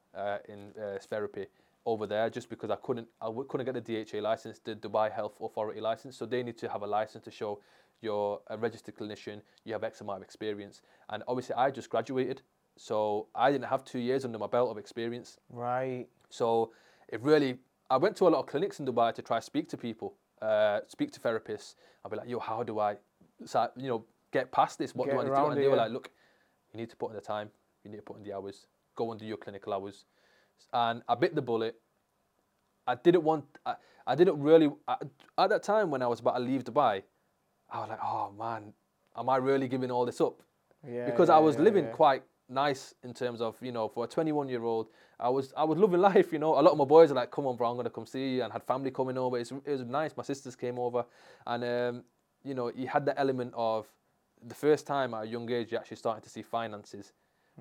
in therapy over there, just because I couldn't get the DHA license, the Dubai Health Authority license. So they need to have a license to show you're a registered clinician, you have X amount of experience. And obviously I just graduated, so I didn't have 2 years under my belt of experience. Right. So it really, I went to a lot of clinics in Dubai to try to speak to people. Speak to therapists. I'll be like, yo, how do I, you know, get past this? What do I need to do? And they were like, look, you need to put in the time. You need to put in the hours. Go and do your clinical hours. And I bit the bullet. I didn't really, at that time when I was about to leave Dubai, I was like, oh man, am I really giving all this up? Yeah. Because I was living quite nice in terms of, you know, for a 21-year-old, I was loving life, you know. A lot of my boys are like, come on bro, I'm going to come see you, and had family coming over. It was nice. My sisters came over, and you know, you had the element of the first time at a young age you're actually starting to see finances.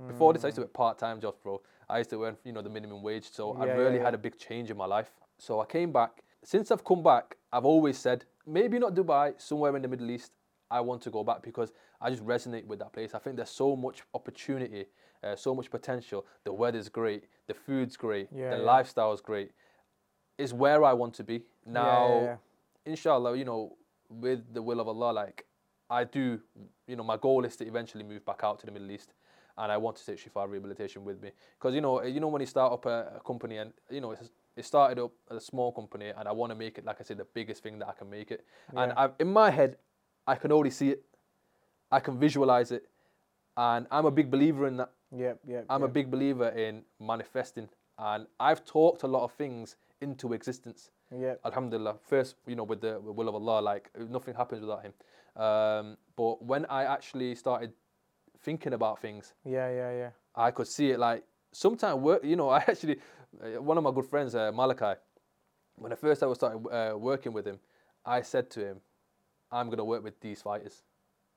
Before this, I used to work part-time jobs, bro. I used to earn, you know, the minimum wage, so I really had a big change in my life. So I came back. Since I've come back, I've always said, maybe not Dubai, somewhere in the Middle East, I want to go back, because I just resonate with that place. I think there's so much opportunity, so much potential. The weather's great, the food's great, the lifestyle's great. It's where I want to be. Now, inshallah, you know, with the will of Allah, like, I do, you know, my goal is to eventually move back out to the Middle East, and I want to take Shifa Rehabilitation with me. Because, you know, when you start up a company, and, you know, it started up as a small company, and I want to make it, like I said, the biggest thing that I can make it. Yeah. And in my head, I can already see it. I can visualize it. And I'm a big believer in that. I'm a big believer in manifesting. And I've talked a lot of things into existence. Yeah. Alhamdulillah. First, you know, with the will of Allah, like, nothing happens without Him. But when I actually started thinking about things, I could see it. Like, sometimes work, you know, I actually, one of my good friends, Malachi, when I first started working with him, I said to him, I'm going to work with these fighters.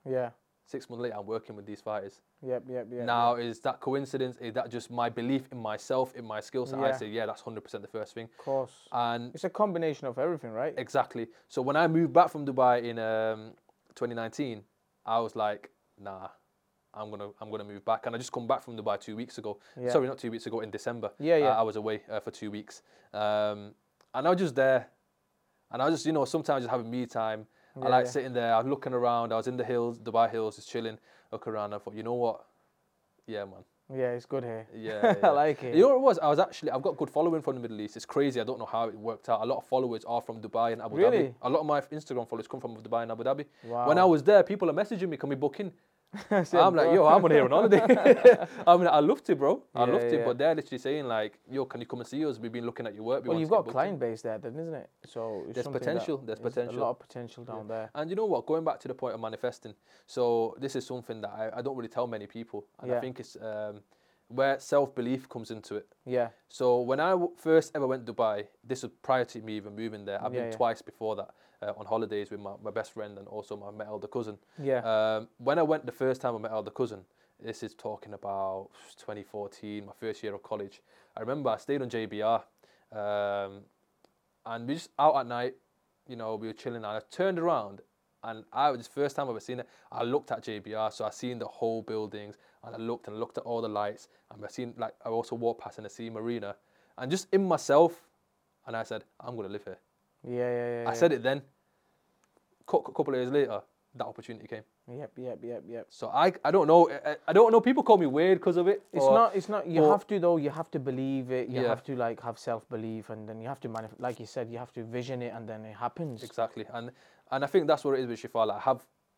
Yeah. 6 months later, I'm working with these fighters. Yep. Now, is that coincidence? Is that just my belief in myself, in my skills? I say, that's 100% the first thing. Of course. And it's a combination of everything, right? Exactly. So when I moved back from Dubai in 2019, I was like, nah, I'm gonna move back. And I just come back from Dubai 2 weeks ago. Yeah. Sorry, not 2 weeks ago, in December. Yeah. I was away for 2 weeks. And I was just there. And I was just, you know, sometimes just having me time. I sitting there, I was looking around, I was in the hills, Dubai hills, just chilling, looking around, I thought, you know what? Yeah, man. Yeah, it's good here. Yeah. I like it. You know what it was? I've got good following from the Middle East. It's crazy, I don't know how it worked out. A lot of followers are from Dubai and Abu Dhabi. A lot of my Instagram followers come from Dubai and Abu Dhabi. Wow. When I was there, people are messaging me, can we book in? I'm like, yo, I'm on here on holiday. I mean, I loved it, bro. I loved it, but they're literally saying like, yo, can you come and see us? We've been looking at your work. Well, you've got a client base there, then, isn't it? So there's potential. There's a lot of potential down there. And you know what? Going back to the point of manifesting. So this is something that I don't really tell many people, and I think it's where self-belief comes into it. Yeah. So when I first ever went to Dubai, this was prior to me even moving there. I've been twice before that. On holidays with my best friend and also my elder cousin. Yeah. When I went the first time with my elder cousin, this is talking about 2014, my first year of college. I remember I stayed on JBR, and we just out at night, you know, we were chilling. And I turned around, and I was the first time I've ever seen it. I looked at JBR, so I seen the whole buildings, and I looked at all the lights, and I seen like I also walked past and I seen Marina, and just in myself, and I said, I'm gonna live here. Yeah. I said it then. A couple of years later, that opportunity came. Yep. So I don't know. I don't know. People call me weird because of it. It's not. You have to believe it. You have to like have self-belief, and then you have to manifest. Like you said, you have to vision it, and then it happens. Exactly. And I think that's what it is with Shifa. Like,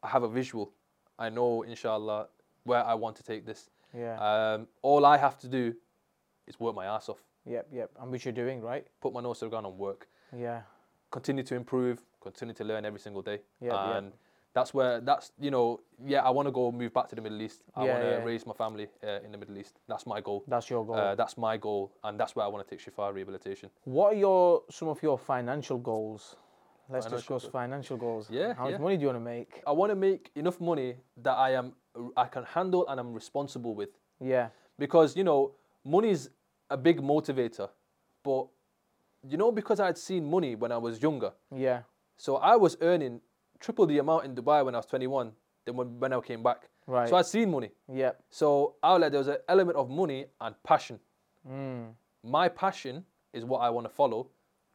I have a visual. I know, inshallah, where I want to take this. Yeah. All I have to do is work my ass off. Yep. And which you're doing, right? Put my nose to the ground and work. Yeah. Continue to improve, continue to learn every single day. Yeah, and that's where, I want to go move back to the Middle East. I want to raise my family in the Middle East. That's my goal. That's your goal. That's my goal. And that's where I want to take Shifa Rehabilitation. What are some of your financial goals? Let's discuss financial goals. Yeah. How much money do you want to make? I want to make enough money that I can handle and I'm responsible with. Yeah. Because, money's a big motivator, but because I had seen money when I was younger. Yeah. So I was earning triple the amount in Dubai when I was 21 than when I came back. Right. So I'd seen money. Yeah. So there was an element of money and passion. Mm. My passion is what I want to follow.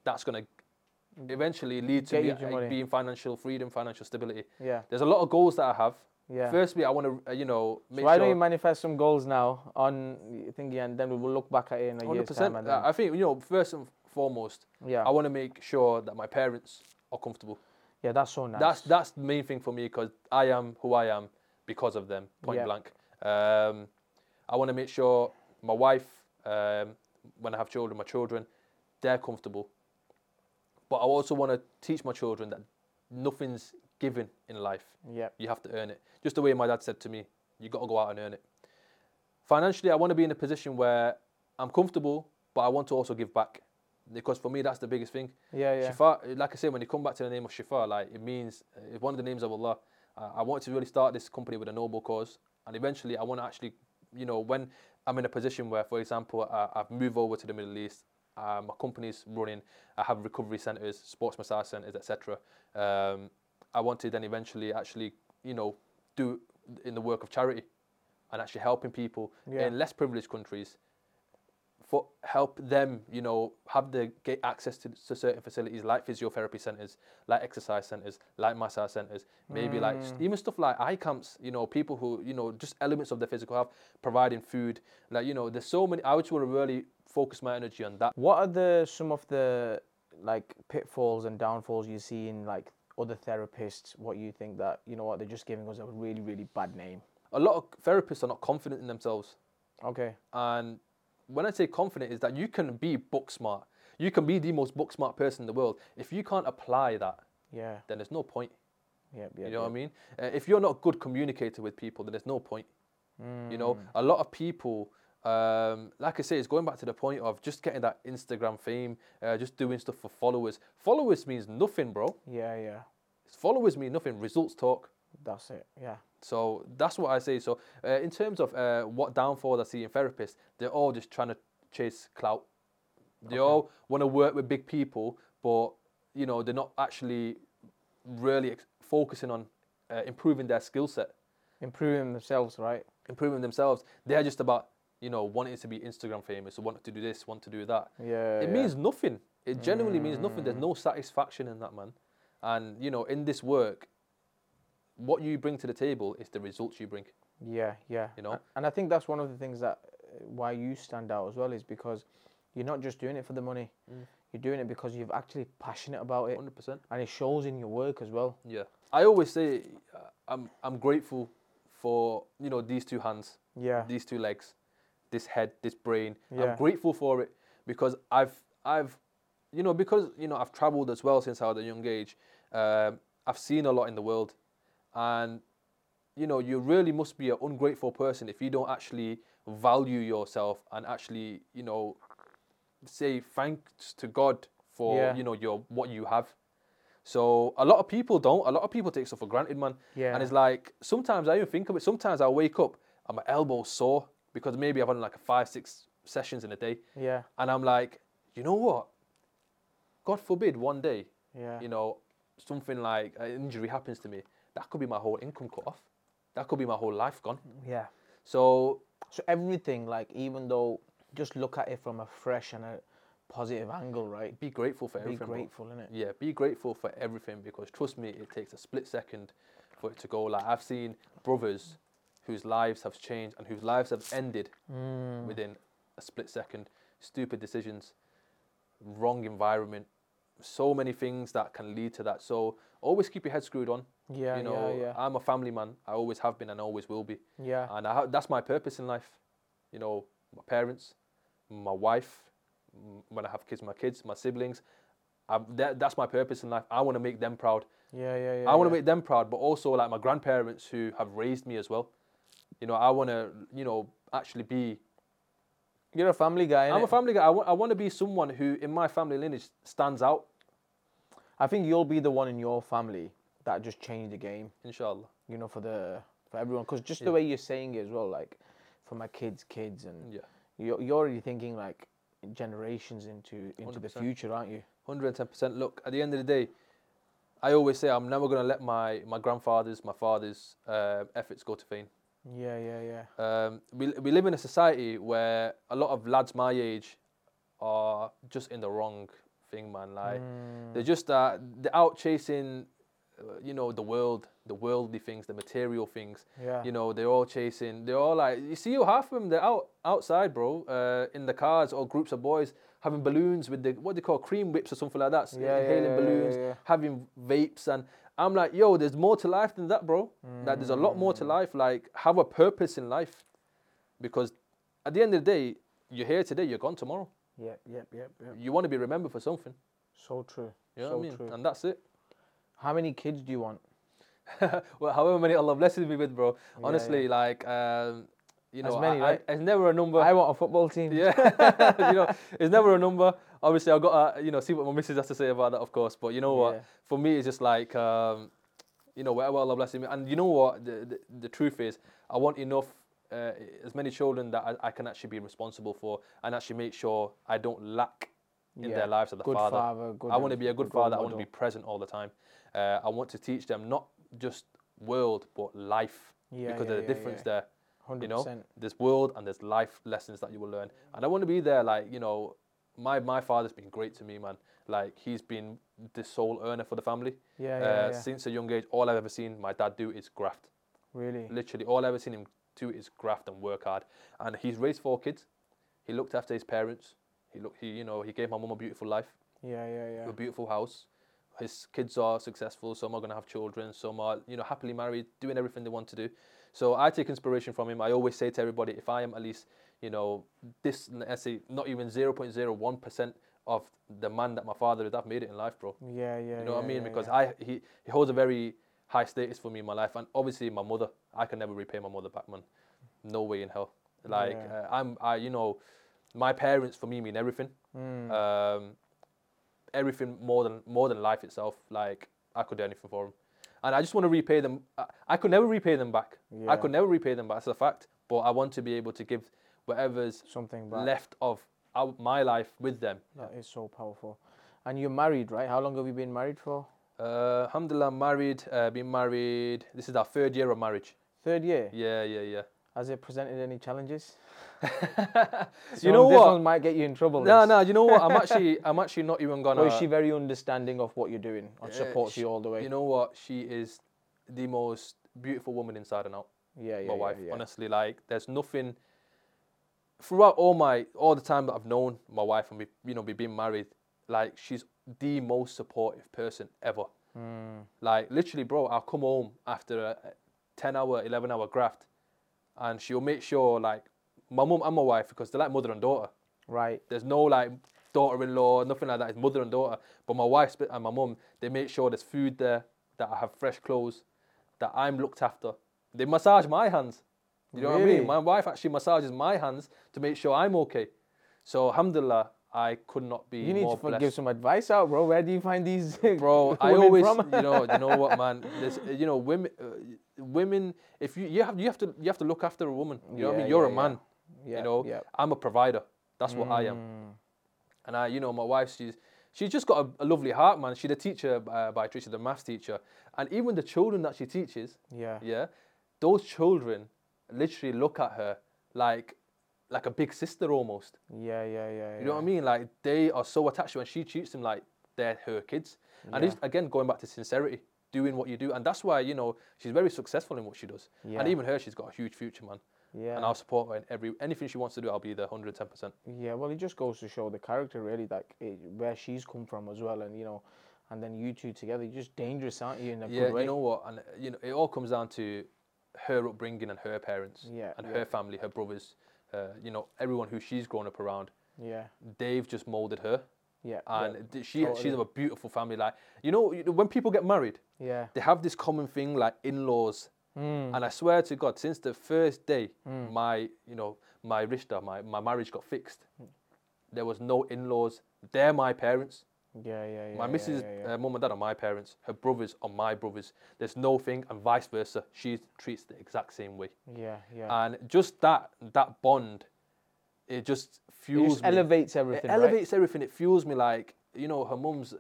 That's going to eventually lead to me being financial freedom, financial stability. Yeah. There's a lot of goals that I have. Yeah. Firstly, I want to, make sure... Why don't you manifest some goals now on thinking, and then we will look back at it in a 100%, year's time. And then... I think, first and foremost, I want to make sure that my parents are comfortable. Yeah, that's so nice. That's the main thing for me, because I am who I am because of them, point blank. I want to make sure my wife, when I have children, my children, they're comfortable. But I also want to teach my children that nothing's given in life. Yeah, you have to earn it. Just the way my dad said to me, you got to go out and earn it. Financially, I want to be in a position where I'm comfortable, but I want to also give back. Because for me, that's the biggest thing. Yeah. Shifa, like I say, when you come back to the name of Shifa, like it means, it's one of the names of Allah. I wanted to really start this company with a noble cause. And eventually I want to actually, when I'm in a position where, for example, I've moved over to the Middle East, my company's running, I have recovery centres, sports massage centres, etc. I want to then eventually actually, do in the work of charity and actually helping people in less privileged countries. Help them, have the get access to certain facilities like physiotherapy centres, like exercise centres, like massage centres, maybe like even stuff like eye camps, people who, just elements of their physical health, providing food. Like, there's so many, I just want to really focus my energy on that. What are some of the like pitfalls and downfalls you see in like other therapists? What you think that, they're just giving us a really, really bad name? A lot of therapists are not confident in themselves. Okay. And when I say confident is that you can be book smart. You can be the most book smart person in the world. If you can't apply that, then there's no point. What I mean? If you're not a good communicator with people, then there's no point. Mm. A lot of people, like I say, it's going back to the point of just getting that Instagram fame, just doing stuff for followers. Followers means nothing, bro. Yeah. Followers mean nothing. Results talk. That's it, yeah. So that's what I say. So in terms of what downfalls I see in therapists, they're all just trying to chase clout. They all want to work with big people, but, they're not actually really focusing on improving their skill set. Improving themselves, right? Improving themselves. They're just about, wanting to be Instagram famous, want to do this, want to do that. Yeah. It means nothing. It genuinely means nothing. There's no satisfaction in that, man. And, in this work, what you bring to the table is the results you bring. Yeah. And I think that's one of the things that why you stand out as well is because you're not just doing it for the money. Mm. You're doing it because you're actually passionate about it. 100%. And it shows in your work as well. Yeah. I always say I'm grateful for, you know, these two hands, these two legs, this head, this brain. I'm grateful for it because I've traveled as well since I was a young age. I've seen a lot in the world, and you know, you really must be an ungrateful person if you don't actually value yourself and actually, you know, say thanks to God for you know, your what you have. So a lot of people don't. A lot of people take stuff for granted, man. Yeah. And it's like, sometimes I even think of it. Sometimes I wake up and my elbow's sore because maybe I've had like 5-6 sessions in a day. Yeah. And I'm like, you know what? God forbid one day, you know, something like an injury happens to me. That could be my whole income cut off. That could be my whole life gone. Yeah. So everything, like, even though, just look at it from a fresh and a positive angle, right? Be grateful for everything. Be grateful, innit? Yeah, be grateful for everything, because trust me, it takes a split second for it to go. Like, I've seen brothers whose lives have changed and whose lives have ended within a split second. Stupid decisions, wrong environment, so many things that can lead to that. So always keep your head screwed on. Yeah, you know, I'm a family man. I always have been and always will be. Yeah. And that's my purpose in life. You know, my parents, my wife, when I have kids, my siblings, that's my purpose in life. I want to make them proud. I want to make them proud, but also like my grandparents who have raised me as well. You know, I want to, you know, actually be... You're a family guy, I'm a family guy. I want to be someone who, in my family lineage, stands out. I think you'll be the one in your family that just changed the game. Inshallah. You know, for everyone. Because just the way you're saying it as well, like, for my kids, and you're already thinking, like, generations into the future, aren't you? 110%. Look, at the end of the day, I always say I'm never going to let my grandfather's, my father's efforts go to vain. Yeah. We live in a society where a lot of lads my age are just in the wrong thing, man. Like, they're just they're out chasing, you know, the world, the worldly things, the material things. Yeah. You know, they're all chasing. They're all like, you see, half of them, they're outside, bro, in the cars or groups of boys having balloons with the what they call cream whips or something like that. So inhaling balloons, having vapes, and I'm like, yo, there's more to life than that, bro. Like, there's a lot more to life. Like, have a purpose in life, because at the end of the day, you're here today, you're gone tomorrow. Yep. You want to be remembered for something. So true. You know what I mean? True. And that's it. How many kids do you want? Well, however many Allah blesses me with, bro. Honestly, like, you know, as many, right? It's never a number. I want a football team. Yeah, you know, it's never a number. Obviously, I've got to, you know, see what my missus has to say about that, of course. But you know what? For me, it's just like, you know, whatever Allah blesses me. And you know what? The truth is, I want enough, as many children that I can actually be responsible for and actually make sure I don't lack in their lives as a father. I want to be a good father. I want to be present all the time. I want to teach them not just world, but life. Because there's a difference there. 100%. You know, there's world and there's life lessons that you will learn. And I want to be there, like, you know, my father's been great to me, man. Like, he's been the sole earner for the family. Since a young age, all I've ever seen my dad do is graft. Really? Literally, all I've ever seen him do is graft and work hard. And he's raised 4 kids. He looked after his parents. You know, he gave my mum a beautiful life. A beautiful house. His kids are successful. Some are going to have children. Some are, you know, happily married, doing everything they want to do. So I take inspiration from him. I always say to everybody, if I am at least, you know, this, let's say, not even 0.01% of the man that my father is, I've made it in life, bro. You know what I mean? Because he holds a very high status for me in my life. And obviously my mother, I can never repay my mother back, man. No way in hell. Like, you know, my parents for me mean everything. Everything more than life itself. Like, I could do anything for them, and I just want to repay them. I could never repay them back. I could never repay them back. That's a fact. But I want to be able to give whatever's something back. Left of my life with them. That is so powerful. And you're married, right? How long have you been married for? Alhamdulillah, married. Been married. This is our 3rd year of marriage. 3rd year. Yeah. Has it presented any challenges? You know what? This one might get you in trouble. No, you know what? I'm actually not even gonna. Or is she very understanding of what you're doing and supports you all the way? You know what? She is the most beautiful woman inside and out. My wife. Honestly, like, there's nothing. Throughout all the time that I've known my wife and we've been married, like, she's the most supportive person ever. Like, literally, bro, I'll come home after 10-hour, 11-hour graft. And she'll make sure, like, my mum and my wife, because they're like mother and daughter. Right. There's no, like, daughter-in-law, nothing like that. It's mother and daughter. But my wife and my mum, they make sure there's food there, that I have fresh clothes, that I'm looked after. They massage my hands. You know what I mean? My wife actually massages my hands to make sure I'm okay. So, alhamdulillah, I could not be more blessed. You need to give some advice out, bro. Where do you find these Bro, I always, you know what, man? There's, you know, women. If you have to look after a woman. You know what I mean? You're a man. Yeah, you know, I'm a provider. That's what I am. And I, you know, my wife, she's just got a lovely heart, man. She's a teacher by trade. She's a maths teacher, and even the children that she teaches, those children literally look at her like a big sister almost. You know what I mean? Like, they are so attached to her, and she treats them like they're her kids. And it's, again, going back to sincerity, doing what you do. And that's why, you know, she's very successful in what she does. And even her, she's got a huge future, man. And I'll support her in anything she wants to do. I'll be there 110%. Yeah, well, it just goes to show the character, really, like, where she's come from as well. And, you know, and then you two together, you're just dangerous, aren't you, in a good way? Yeah, you know what? And, you know, it all comes down to her upbringing and her parents and her family, her brothers, you know, everyone who she's grown up around. They've just molded her. And she's of a beautiful family. Like, you know, when people get married, they have this common thing like in-laws. And I swear to God, since the first day my rishta, my marriage got fixed, there was no in-laws. They're my parents. My missus, mum and dad are my parents. Her brothers are my brothers. There's no thing, and vice versa. She treats the exact same way. And just that bond, it just fuels me. Elevates everything. It elevates everything. It fuels me. Like, you know, her mum's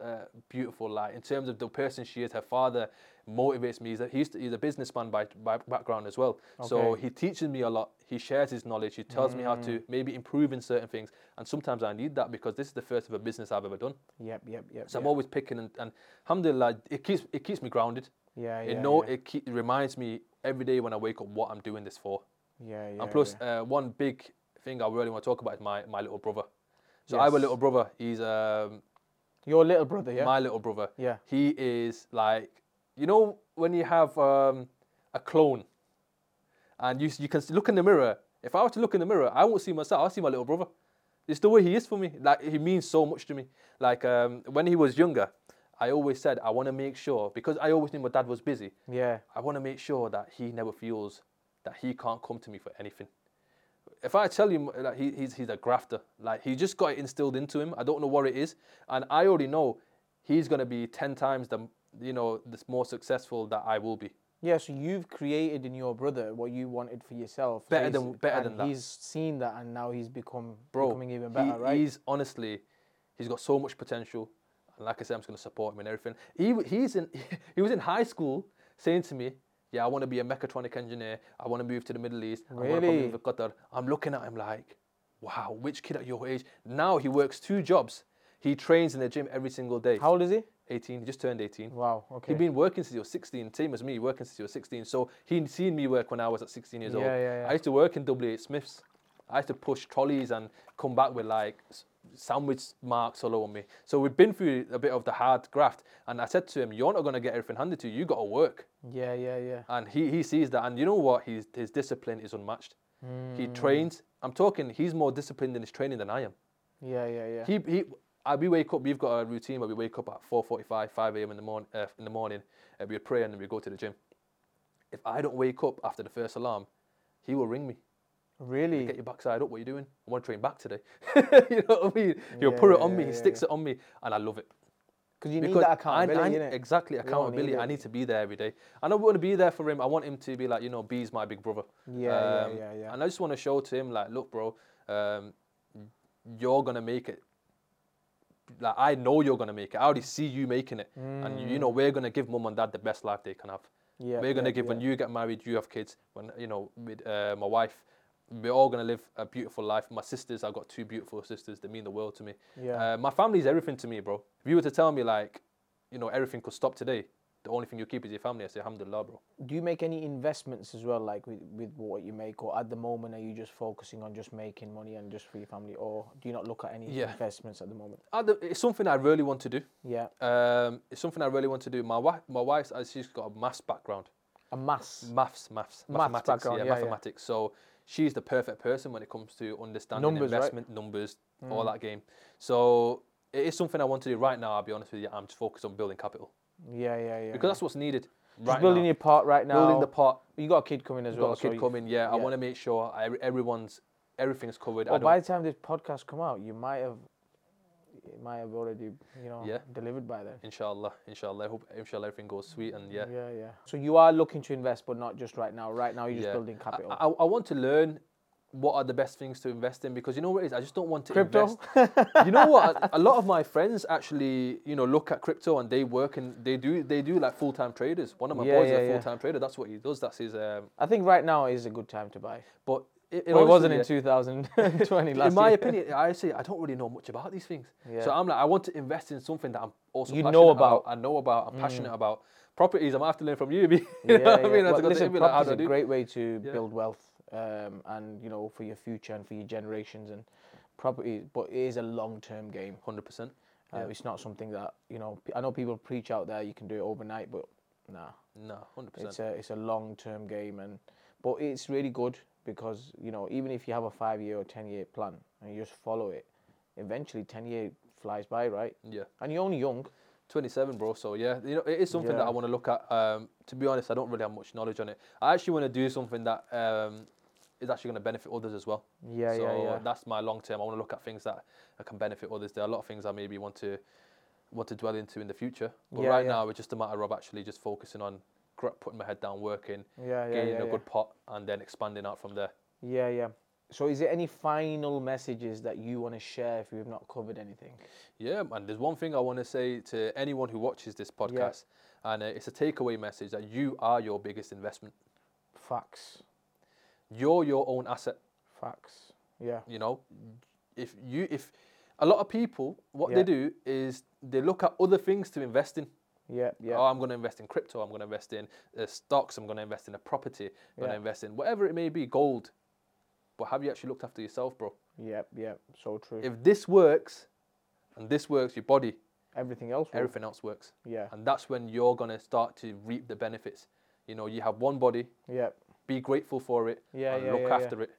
beautiful. Like, in terms of the person she is, her father motivates me. He's a businessman by background as well. So he teaches me a lot. He shares his knowledge. He tells me how to maybe improve in certain things. And sometimes I need that, because this is the first of a business I've ever done. So I'm always picking, and alhamdulillah, it keeps me grounded. It reminds me every day when I wake up what I'm doing this for. And plus, one big thing I really want to talk about is my little brother. So I have a little brother. He's your little brother, my little brother. He is like, you know, when you have a clone, and you can look in the mirror. If I were to look in the mirror, I won't see myself. I'll see my little brother. It's the way he is for me. Like, he means so much to me. Like, when he was younger, I always said I want to make sure, because I always knew my dad was busy. I want to make sure that he never feels that he can't come to me for anything. If I tell him, like, he's a grafter. Like, he just got it instilled into him. I don't know what it is, and I already know he's gonna be 10 times the, you know, the more successful that I will be. Yeah, so you've created in your brother what you wanted for yourself. Better than that. He's seen that, and now he's becoming even better, right? He's honestly, he's got so much potential. And like I said, I'm just going to support him in everything. He was in high school saying to me, yeah, I want to be a mechatronic engineer. I want to move to the Middle East. Really? I want to come to Qatar. I'm looking at him like, wow, which kid at your age? Now he works 2 jobs. He trains in the gym every single day. How old is he? 18. He just turned 18. Wow, okay. He'd been working since he was 16, same as me, working since he was 16. So he'd seen me work when I was at 16 years old. I used to work in WH Smith's. I used to push trolleys and come back with, like, sandwich marks all over me. So we've been through a bit of the hard graft. And I said to him, you're not going to get everything handed to you. You got to work. And he sees that. And you know what? His discipline is unmatched. He trains. I'm talking, he's more disciplined in his training than I am. We wake up. We've got a routine where we wake up at 4:45, 5 a.m. in the morning. And we pray and then we go to the gym. If I don't wake up after the first alarm, he will ring me. Really? Get your backside up. What are you doing? I want to train back today. You know what I mean? He'll put it on me. He sticks it on me, and I love it. Because need that accountability. Exactly, accountability. I need to be there every day. I don't want to be there for him. I want him to be like, you know, B's my big brother. And I just want to show to him, like, look, bro, you're gonna make it. Like, I know you're going to make it. I already see you making it. And, you know, we're going to give mum and dad the best life they can have. We're going to give, when you get married, you have kids. When, you know, with my wife, we're all going to live a beautiful life. My sisters, I've got 2 beautiful sisters. They mean the world to me. My family's everything to me, bro. If you were to tell me, like, you know, everything could stop today, the only thing you keep is your family, I say, alhamdulillah, bro. Do you make any investments as well, like, with what you make? Or at the moment, are you just focusing on just making money and just for your family? Or do you not look at any investments at the moment? It's something I really want to do. It's something I really want to do. My wife, she's got a maths background. A maths background, mathematics. Yeah. So she's the perfect person when it comes to understanding numbers, investment, right? numbers, all that game. So it is something I want to do right now. I'll be honest with you, I'm just focused on building capital. Yeah. Because that's what's needed. Just right building now. Your part right now. Building the part. You got a kid coming as well. Got a kid coming. Yeah, I want to make sure everything's covered. Oh, by the time this podcast come out, it might have already, delivered by then. Inshallah. I hope, inshallah, everything goes sweet and So you are looking to invest, but not just right now. Right now, you're just building capital. I want to learn what are the best things to invest in because you know what it is? I just don't want to invest. You know what? A lot of my friends actually, look at crypto and they work and they do like full-time traders. One of my boys is a full-time trader. That's what he does. That's his... I think right now is a good time to buy. But... It wasn't in 2020 last year. In my opinion, I don't really know much about these things. Yeah. So I'm like, I want to invest in something that I'm also I'm passionate about. Properties, I'm going to have to learn from you. Listen, properties is a great way to build wealth and, for your future and for your generations and property. But it is a long-term game. 100%. It's not something that, I know people preach out there, you can do it overnight, but nah. No, 100%. It's a long-term game. But it's really good. Because, even if you have a 5-year or 10-year plan and you just follow it, eventually 10 years flies by, right? Yeah. And you're only young. 27, bro. So, it is something that I want to look at. To be honest, I don't really have much knowledge on it. I actually want to do something that is actually going to benefit others as well. So that's my long term. I want to look at things that I can benefit others. There are a lot of things I maybe want to dwell into in the future. But now, it's just a matter of actually just focusing on putting my head down, working, gaining a good pot, and then expanding out from there. Yeah. So is there any final messages that you want to share if we've not covered anything? Yeah, man. There's one thing I want to say to anyone who watches this podcast, and it's a takeaway message that you are your biggest investment. Facts. You're your own asset. Facts. Yeah. If a lot of people, what they do is they look at other things to invest in. Oh, I'm going to invest in crypto. I'm going to invest in stocks. I'm going to invest in a property. I'm going to invest in whatever it may be, gold. But have you actually looked after yourself, bro? Yep. So true. If this works, and this works, your body. Everything else works. Yeah. And that's when you're going to start to reap the benefits. You have one body. Yep. Be grateful for it. And look after it.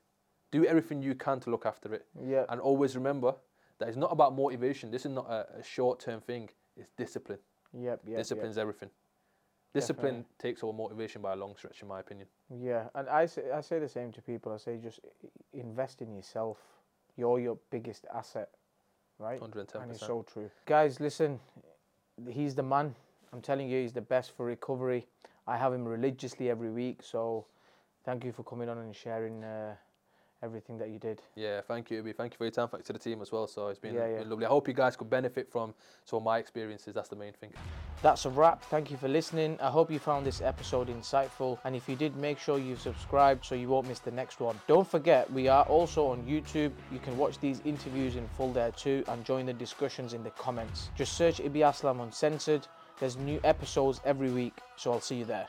Do everything you can to look after it. Yeah. And always remember that it's not about motivation. This is not a short-term thing. It's discipline. Discipline's everything. Discipline takes over motivation by a long stretch, in my opinion. Yeah, and I say the same to people. I say just invest in yourself. You're your biggest asset, right? 110%. And it's so true. Guys, listen, he's the man. I'm telling you, he's the best for recovery. I have him religiously every week, so thank you for coming on and sharing everything that you did. Yeah, thank you, Ibi. Thank you for your time. Thanks to the team as well. So it's been lovely. I hope you guys could benefit from some of my experiences. That's the main thing. That's a wrap. Thank you for listening. I hope you found this episode insightful. And if you did, make sure you've subscribed so you won't miss the next one. Don't forget, we are also on YouTube. You can watch these interviews in full there too and join the discussions in the comments. Just search Ibi Aslam Uncensored. There's new episodes every week. So I'll see you there.